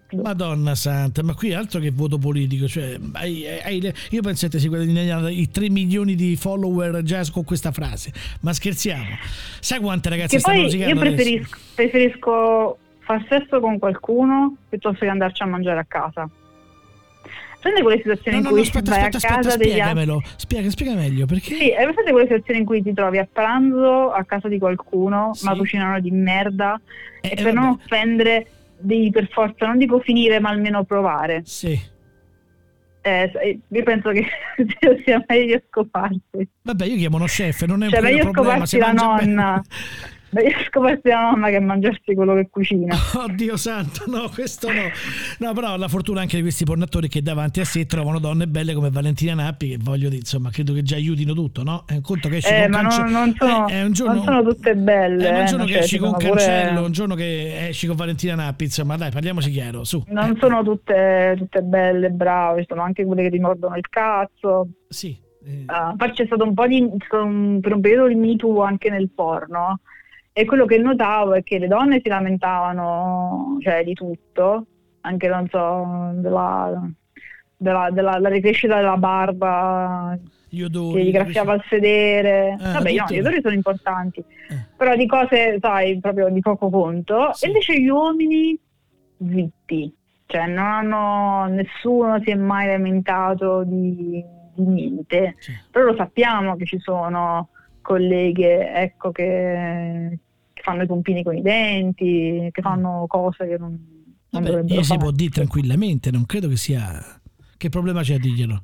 Madonna santa, ma qui altro che voto politico, cioè io penso che si guadagnano i 3 milioni di follower già con questa frase, ma scherziamo, sai quante ragazze stanno rosicando? Io preferisco far sesso con qualcuno piuttosto che andarci a mangiare a casa. Prende quelle situazioni in cui vai a casa spiegamelo, spiega meglio perché. Sì, pensate quelle situazioni in cui ti trovi a pranzo a casa di qualcuno, ma cucinano di merda e per non offendere devi per forza, non dico finire ma almeno provare. Sì. Io penso che sia meglio scoparsi. Vabbè, io chiamo uno chef, non è un problema. Se la nonna. Meglio scoparsi la nonna che mangiarsi quello che cucina. Oddio santo, no, questo no. No, però la fortuna anche di questi pornatori che davanti a sé trovano donne belle come Valentina Nappi, che voglio dire, insomma, credo che già aiutino tutto, no? È un conto che esci con cancello. Non sono tutte belle. È un giorno che esci con cancello, un giorno che esci con Valentina Nappi, insomma, dai, parliamoci chiaro, su. Non sono tutte belle, brave, sono anche quelle che ti mordono il cazzo. Sì. Poi c'è stato un po' per un periodo di Me Too anche nel porno. E quello che notavo è che le donne si lamentavano, cioè, di tutto, anche non so della ricrescita della barba, gli odori, che gli graffiava al sedere, vabbè no, gli odori sono importanti, però di cose sai proprio di poco conto, sì. E invece gli uomini zitti, cioè non hanno, nessuno si è mai lamentato di niente, sì. Però lo sappiamo che ci sono colleghe, ecco, che fanno i pompini con i denti, che fanno cose che non dovrebbero fare. Si può dire tranquillamente, non credo che sia, che problema c'è a dirglielo?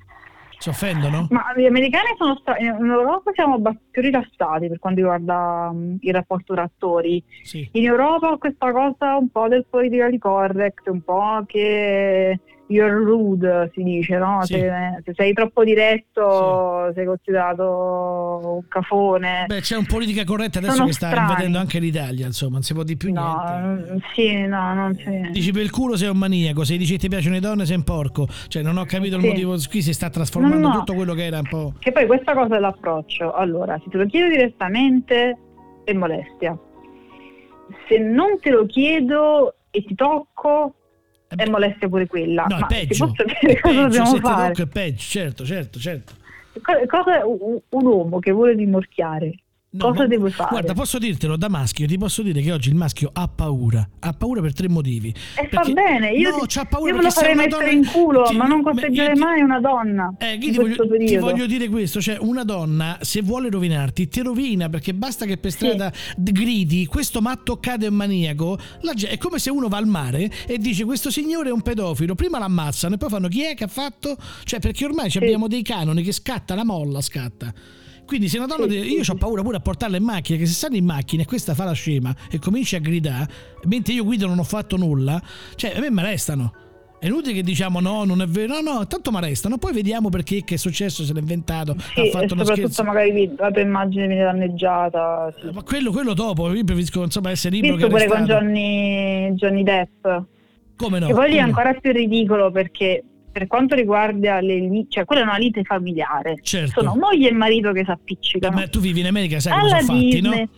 Si offendono? Ma gli americani sono stati, in Europa siamo più rilassati per quanto riguarda il rapporto tra attori, sì. In Europa questa cosa un po' del politically correct, un po' che you're rude si dice, no? Sì. Se sei troppo diretto, sì, sei considerato un cafone. Beh, c'è un politica corretta adesso sono che sta invadendo anche l'Italia, insomma, non si può di più niente. Sì, no, non c'è. Dici per il culo sei un maniaco, se dici che ti piacciono le donne sei un porco, cioè non ho capito, sì, il motivo, qui si sta trasformando tutto quello che era un po'. Che poi questa cosa è l'approccio, allora, se te lo chiedo direttamente è molestia, se non te lo chiedo e ti tocco è molestia pure quella. No, ma è peggio, posso sapere cosa dobbiamo fare? È peggio, certo. Cosa è un uomo che vuole rimorchiare? No, cosa devo fare? Guarda, posso dirtelo da maschio, ti posso dire che oggi il maschio ha paura per tre motivi. E fa bene, io me lo farei mettere in culo, ma non corteggerei mai una donna. Ti voglio dire questo, cioè una donna se vuole rovinarti, ti rovina, perché basta che per strada gridi "questo matto cade un maniaco", è come se uno va al mare e dice "questo signore è un pedofilo", prima l'ammazzano e poi fanno "chi è che ha fatto?", cioè perché ormai abbiamo dei canoni che scatta la molla, Quindi se una donna, io ho paura pure a portarla in macchina, che se stanno in macchina e questa fa la scema e comincia a gridare mentre io guido, non ho fatto nulla, cioè a me mi restano. È inutile che diciamo no, non è vero, no, tanto mi restano, poi vediamo perché, che è successo, se l'ha inventato, ha fatto uno scherzo. Soprattutto magari la tua immagine viene danneggiata. Sì. Ma quello dopo, io preferisco insomma essere libero che pure con Johnny Depp. Come no? E poi lì è ancora più ridicolo, perché per quanto riguarda cioè quella è una lite familiare, certo. Sono moglie e marito che si appiccicano. Ma tu vivi in America, sai cosa sono fatti, no?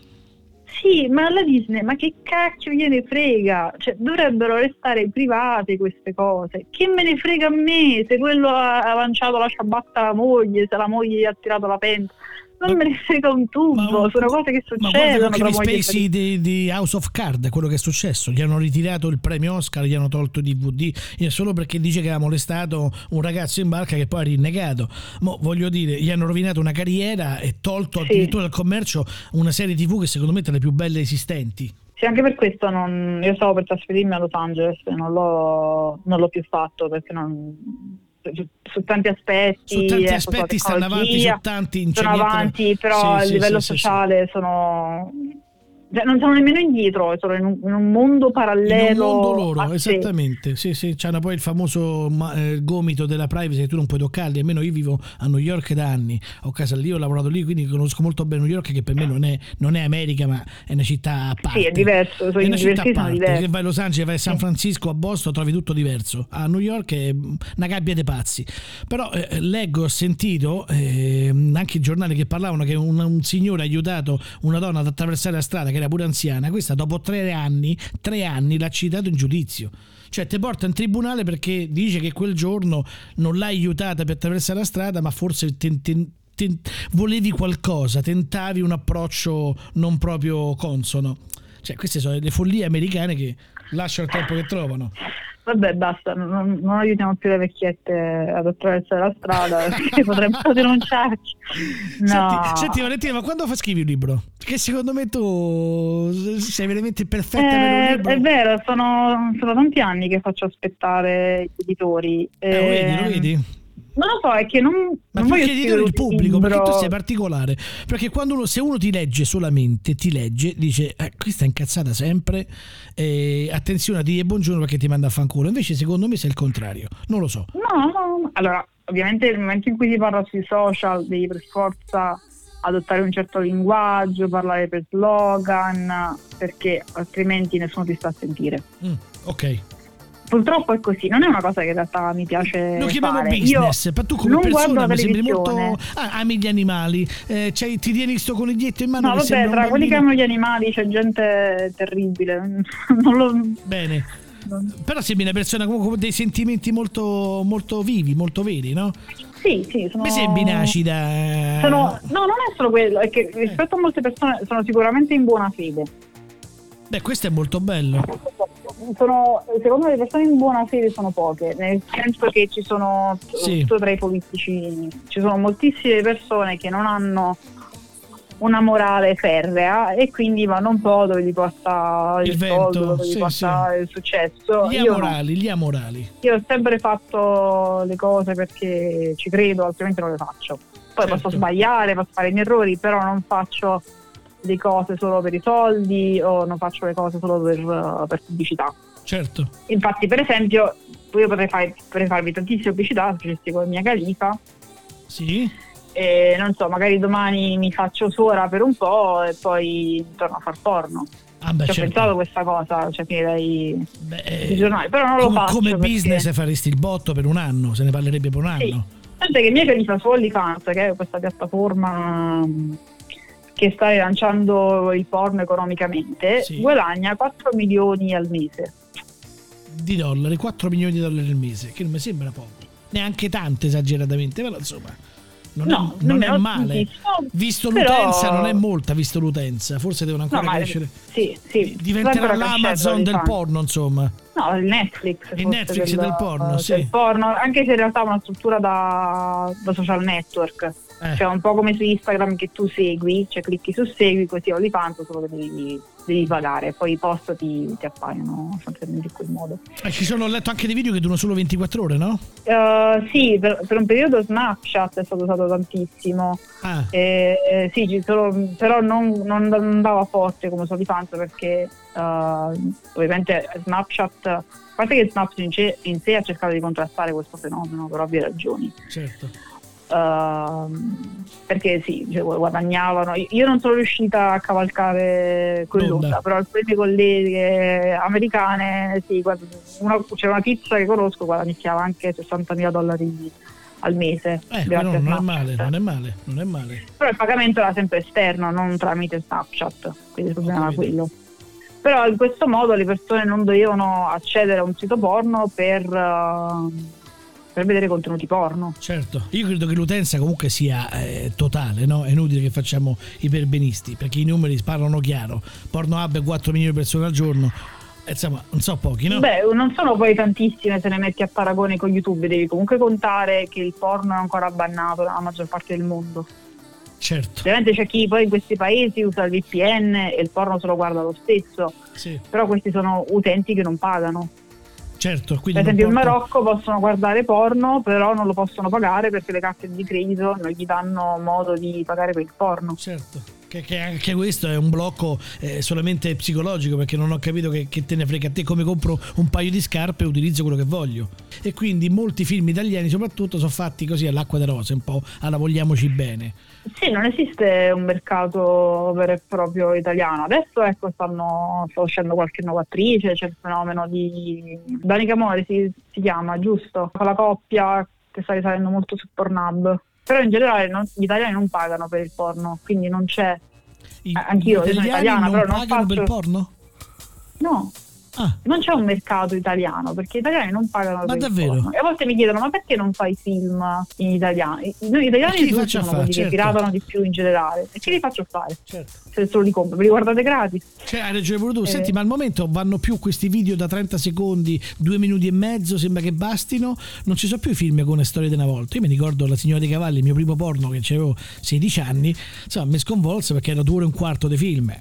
Sì, ma alla Disney, ma che cacchio gliene frega? Cioè dovrebbero restare private queste cose. Che me ne frega a me se quello ha lanciato la ciabatta alla moglie, se la moglie gli ha tirato la pentola. Non me ne frega un tubo, sono cose che succedono. Ma guarda gli spazi di House of Cards, quello che è successo, gli hanno ritirato il premio Oscar, gli hanno tolto il DVD solo perché dice che ha molestato un ragazzo in barca che poi ha rinnegato. Mo voglio dire, gli hanno rovinato una carriera e tolto addirittura dal commercio una serie TV che secondo me è tra le più belle esistenti. Sì, anche per questo io stavo per trasferirmi a Los Angeles e non l'ho più fatto, perché non... su tanti aspetti, stanno avanti, su tanti incidenti, sono avanti, però a livello sociale sono, cioè, non sono nemmeno indietro, sono in un mondo parallelo, in un mondo loro, esattamente. Sì, c'hanno poi il famoso gomito della privacy, che tu non puoi toccarli. Almeno io vivo a New York da anni, ho casa lì, ho lavorato lì, quindi conosco molto bene New York, che per me non è America, ma è una città a parte. Sì, è diverso, è una città a parte. Se vai a Los Angeles, vai a San Francisco, a Boston, trovi tutto diverso. A New York è una gabbia dei pazzi. Però leggo, ho sentito anche i giornali che parlavano che un signore ha aiutato una donna ad attraversare la strada, che era pure anziana. Questa dopo tre anni l'ha citato in giudizio, cioè te porta in tribunale perché dice che quel giorno non l'ha aiutata per attraversare la strada, ma forse volevi qualcosa, tentavi un approccio non proprio consono. Cioè queste sono le follie americane che lasciano il tempo che trovano. Vabbè, basta, non aiutiamo più le vecchiette ad attraversare la strada, perché potrebbero denunciarci. No. Senti Valentina, ma quando scrivi un libro? Perché secondo me tu sei veramente perfetta per un libro. È vero, sono tanti anni che faccio aspettare gli editori. Lo vedi? Non lo so, è che non voglio dire il pubblico, libro. Perché tu sei particolare, perché quando se uno ti legge solamente, dice questa è incazzata sempre, attenzione a dire buongiorno perché ti manda a fanculo. Invece secondo me sei il contrario, non lo so. No, allora ovviamente nel momento in cui si parla sui social devi per forza adottare un certo linguaggio, parlare per slogan, perché altrimenti nessuno ti sta a sentire. Ok. Purtroppo è così, non è una cosa che in realtà mi piace. Lo chiamiamo business, ma tu come persona mi sembri molto. Ami gli animali, cioè, ti tieni sto coniglietto in mano. No, vabbè, tra quelli che amano gli animali c'è gente terribile. Bene. Però sembri una persona comunque con dei sentimenti molto, molto vivi, molto veri, no? Sì, sì. Sono... Mi sembri nacida. Sono... No, non è solo quello, è che rispetto a molte persone sono sicuramente in buona fede. Beh, questo è molto bello. Sono, secondo me, le persone in buona fede sono poche, nel senso che ci sono, soprattutto tra i politici, ci sono moltissime persone che non hanno una morale ferrea e quindi vanno un po' dove gli porta il vento, soldo, dove gli porta il successo. Gli amorali, io no. Gli amorali. Io ho sempre fatto le cose perché ci credo, altrimenti non le faccio. Poi posso sbagliare, posso fare i miei errori, però non faccio le cose solo per i soldi o non faccio le cose solo per pubblicità. Certo. Infatti, per esempio, io potrei farvi tantissime pubblicità, facessi con Mia Khalifa. Sì. E non so, magari domani mi faccio suora per un po' e poi torno a far porno. Ah, beh, certo. Ho pensato questa cosa, cioè finirei i giornali, però non lo faccio. Come business perché... faresti il botto per un anno, se ne parlerebbe per un anno. Tanto che Mia Khalifa su OnlyFans, che è questa piattaforma che sta rilanciando il porno economicamente, guadagna 4 milioni al mese. Di dollari, 4 milioni di dollari al mese, che non mi sembra poco. Neanche tante esageratamente, però insomma... Non è male, visto l'utenza, però... non è molta, visto l'utenza, forse devono ancora crescere. Sì. Diventerà l'Amazon del porno, insomma. No, il Netflix. Il Netflix del porno, sì. Del porno, anche se in realtà è una struttura da social network. Cioè un po' come su Instagram che tu segui, cioè clicchi su segui, così ogni tanto solo che devi pagare, poi i post ti appaiono sostanzialmente in quel modo. Ho letto anche dei video che durano solo 24 ore, no? Sì, per un periodo Snapchat è stato usato tantissimo. Sì, però non andava forte come OnlyFans perché ovviamente Snapchat, a parte che Snapchat in sé ha cercato di contrastare questo fenomeno per ovvie ragioni. Certo. Perché cioè, guadagnavano. Io non sono riuscita a cavalcare quell'onda, però alcune mie colleghe americane c'era una tizia che conosco, guadagnava anche $60,000 al mese. Non è male. Però il pagamento era sempre esterno, non tramite Snapchat, quindi il problema era quello. Però in questo modo le persone non dovevano accedere a un sito porno per vedere contenuti porno. Certo, io credo che l'utenza comunque sia totale, no? È inutile che facciamo i perbenisti, perché i numeri parlano chiaro. Pornhub è 4 milioni di persone al giorno, insomma, non so pochi, no? Beh, non sono poi tantissime se ne metti a paragone con YouTube, devi comunque contare che il porno è ancora bannato nella maggior parte del mondo. Certo. Ovviamente c'è chi poi in questi paesi usa il VPN e il porno se lo guarda lo stesso, però questi sono utenti che non pagano. Certo, per esempio in Marocco possono guardare porno, però non lo possono pagare perché le carte di credito non gli danno modo di pagare quel porno. Certo, che anche questo è un blocco solamente psicologico, perché non ho capito che te ne frega a te, come compro un paio di scarpe e utilizzo quello che voglio. E quindi molti film italiani soprattutto sono fatti così all'acqua di rose, un po' alla vogliamoci bene. Sì, non esiste un mercato vero e proprio italiano. Adesso sta uscendo qualche innovatrice, c'è il fenomeno di Danica Mori si chiama, giusto? Con la coppia che sta risalendo molto su Pornhub. Però in generale gli italiani non pagano per il porno, quindi non c'è. Anch'io sono italiana, però non pagano per il porno? No. Non c'è un mercato italiano perché gli italiani non pagano per davvero? Il porno. E a volte mi chiedono: ma perché non fai film in italiano? Noi gli italiani sono quelli che piratano di più in generale, e ce li faccio fare? Certo. Se solo li compro, ve li guardate gratis. Cioè, hai ragione pure tu. Senti, ma al momento vanno più questi video da 30 secondi, 2 minuti e mezzo, sembra che bastino. Non ci sono più i film con le storie di una volta. Io mi ricordo La Signora dei Cavalli, il mio primo porno, che avevo 16 anni, insomma mi sconvolse perché era 2 ore e un quarto di film.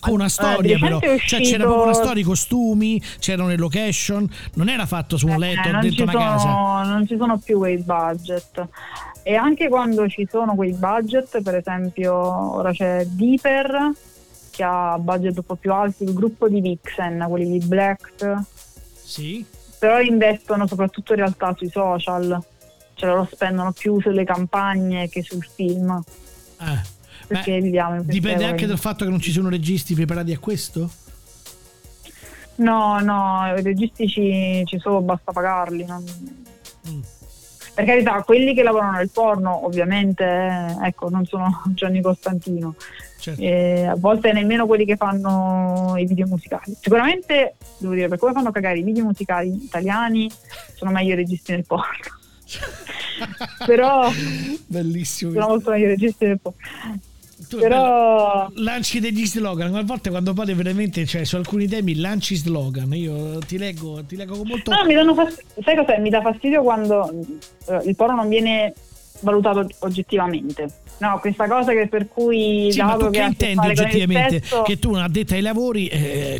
Una storia però, cioè c'era proprio una storia, i costumi, c'erano le location, non era fatto su un letto dentro una casa. Non ci sono più quei budget, e anche quando ci sono quei budget, per esempio ora c'è Deeper che ha budget un po' più alti, il gruppo di Vixen, quelli di Black, però investono soprattutto in realtà sui social, cioè loro spendono più sulle campagne che sul film. Dipende anche dal fatto che non ci sono registi preparati a questo? No, i registi ci sono, basta pagarli. Per carità, quelli che lavorano nel porno ovviamente ecco, non sono Gianni Costantino, certo. A volte nemmeno quelli che fanno i video musicali. Sicuramente, devo dire, per come fanno cagare i video musicali italiani, sono meglio i registi nel porno. Però bellissimo, sono molto meglio i registi nel porno. Tu, però lanci degli slogan a volte quando parli veramente, cioè su alcuni temi lanci slogan, io ti leggo con molto... No, mi danno fastidio, sai cos'è? Mi dà fastidio quando il porno non viene valutato oggettivamente. No, questa cosa che per cui... Sì, ma tu che intendi oggettivamente? Testo, che tu, addetta ai lavori,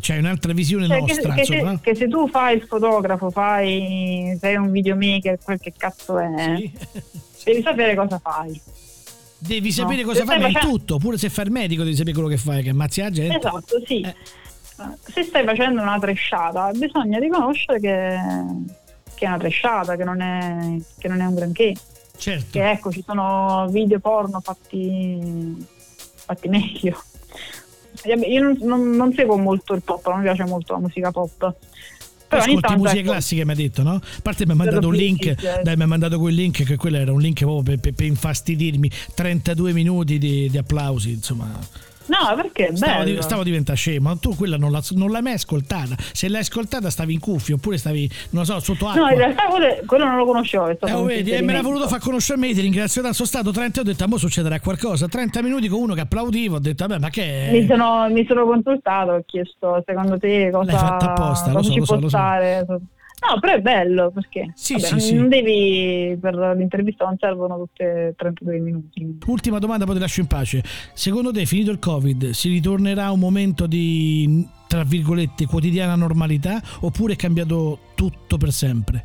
c'hai un'altra visione, cioè, nostra. Che se tu fai il fotografo, sei un videomaker, quel che cazzo è, sì. Devi sapere cosa fai. Devi sapere cosa fai, ma è tutto, pure se fai il medico devi sapere quello che fai, che ammazzi la gente. Esatto, sì. Se stai facendo una tresciata, bisogna riconoscere che è una tresciata, che non è un granché. Certo. Che ecco, ci sono video porno fatti meglio. Io non seguo molto il pop, non mi piace molto la musica pop. Però ascolti musiche, ecco, classiche, mi ha detto, no? A parte mi ha mandato un link, certo. Dai, mi ha mandato quel link, che quello era un link proprio per infastidirmi, 32 minuti di applausi, insomma. No, perché stavo diventando scema. Tu quella non l'hai mai ascoltata. Se l'hai ascoltata stavi in cuffia, oppure stavi, non lo so, sotto acqua. No, in realtà quello non lo conoscevo. Vedi, me l'ha voluto far conoscere a me, ti ringrazio tanto. Sono stato 30, ho detto, mo succederà qualcosa. 30 minuti con uno che applaudiva, ho detto, vabbè, ma che... Mi sono consultato, ho chiesto, secondo te cosa... L'hai fatta apposta, lo so. No, però è bello, perché sì, vabbè, sì, non devi, per l'intervista non servono tutte 32 minuti. Ultima domanda, poi ti lascio in pace. Secondo te, finito il Covid, si ritornerà a un momento di, tra virgolette, quotidiana normalità, oppure è cambiato tutto per sempre?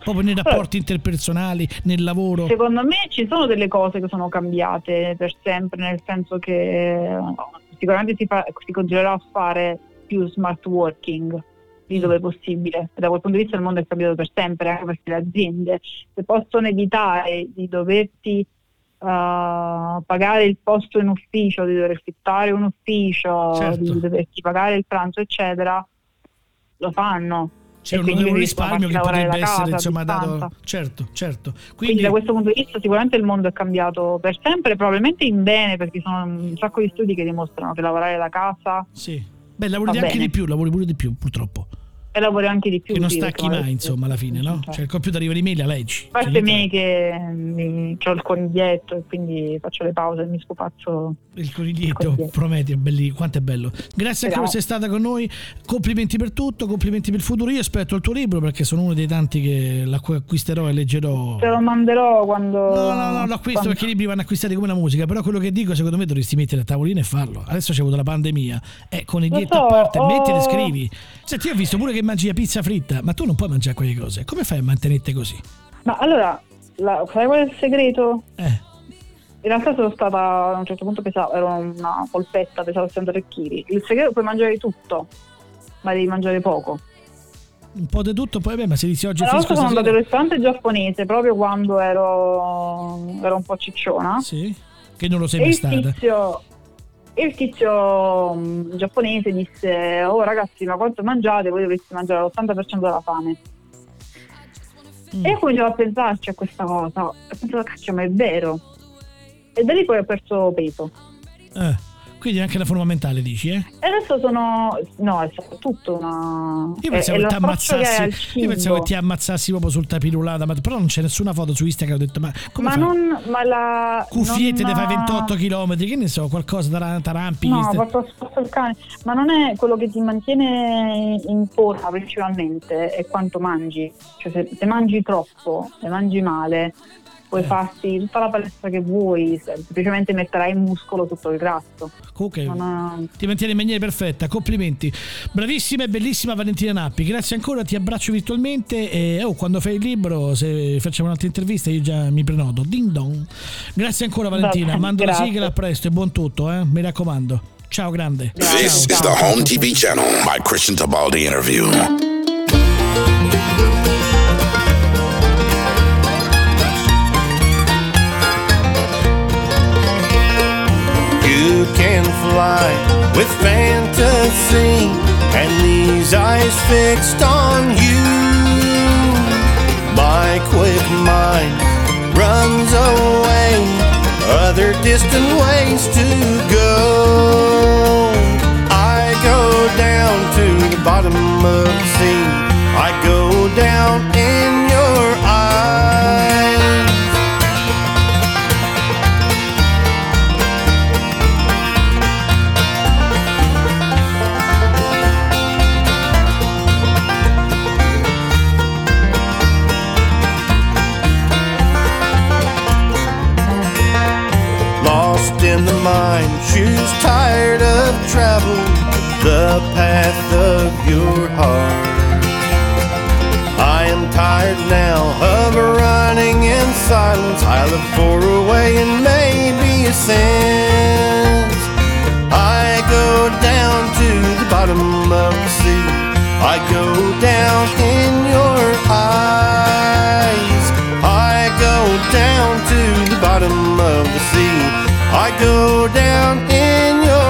Proprio nei rapporti interpersonali, nel lavoro? Secondo me ci sono delle cose che sono cambiate per sempre, nel senso che sicuramente si continuerà a fare più smart working, dove è possibile. Da quel punto di vista il mondo è cambiato per sempre, anche perché le aziende, se possono evitare di doverti pagare il posto in ufficio, di dover affittare un ufficio, certo, di doverti pagare il pranzo eccetera, lo fanno. C'è un risparmio che potrebbe essere, insomma, dato. Certo. Quindi da questo punto di vista sicuramente il mondo è cambiato per sempre, probabilmente in bene, perché sono un sacco di studi che dimostrano che lavorare da casa, sì, beh, lavori pure di più, purtroppo. E lavori anche di più. Che non stacchi mai, insomma, alla fine, no? Cioè, il computer arriva di mail, la leggi. A parte me che ho il coniglietto e quindi faccio le pause e mi scopazzo. Il coniglietto, prometi, quanto è bello. Grazie anche per essere stata con noi. Complimenti per tutto, complimenti per il futuro. Io aspetto il tuo libro, perché sono uno dei tanti che acquisterò e leggerò. Te lo manderò quando... No, lo acquisto, perché i libri vanno acquistati come la musica. Però quello che dico, secondo me dovresti mettere a tavolino e farlo. Adesso c'è avuto la pandemia. Coniglietto a parte, metti e scrivi. Senti, io ho visto pure che mangi la pizza fritta, ma tu non puoi mangiare quelle cose. Come fai a mantenerti così? Ma allora, sai qual è il segreto? In realtà sono stata, a un certo punto ero una polpetta, pesavo 63 kg. Il segreto, puoi mangiare tutto, ma devi mangiare poco. Un po' di tutto, poi ma se dici oggi... Allora, sono andata al ristorante giapponese proprio quando ero un po' cicciona. Sì, che non lo sei mai stata. Il tizio giapponese disse: oh ragazzi, ma quanto mangiate? Voi dovreste mangiare l'80% della fame. E io cominciavo a pensarci a questa cosa, ho pensato, cacchio, ma è vero. E da lì poi ho perso peso. Quindi anche la forma mentale, dici? E adesso è soprattutto una... Io pensavo che ti ammazzassi proprio sul tapirulata, ma però non c'è nessuna foto su Instagram, ho detto, ma come fai? Cuffiette, te fai 28 km, che ne so, qualcosa da tarampi. No, il cane. Ma non è quello che ti mantiene in forma principalmente, è quanto mangi. Cioè se mangi troppo, se mangi male, puoi farti tutta la palestra che vuoi, semplicemente metterai muscolo sotto il grasso. Okay. Ti mantieni in maniera perfetta, complimenti, bravissima e bellissima Valentina Nappi, grazie ancora, ti abbraccio virtualmente e quando fai il libro, se facciamo un'altra intervista io già mi prenoto, ding dong. Grazie ancora Valentina, mando la sigla, a presto e buon tutto, mi raccomando, ciao grande. This is the Home TV channel by Christian Tibaldi interview. You can fly with fantasy and these eyes fixed on you. My my quick mind runs away, other distant ways to go. I go down to the bottom of the sea, I go down in your eyes. In the mind, shoes tired of travel, the path of your heart. I am tired now of running in silence, I look for a way and maybe a sense. I go down to the bottom of the sea, I go down in your eyes. I go down to the bottom of the sea, I go down in your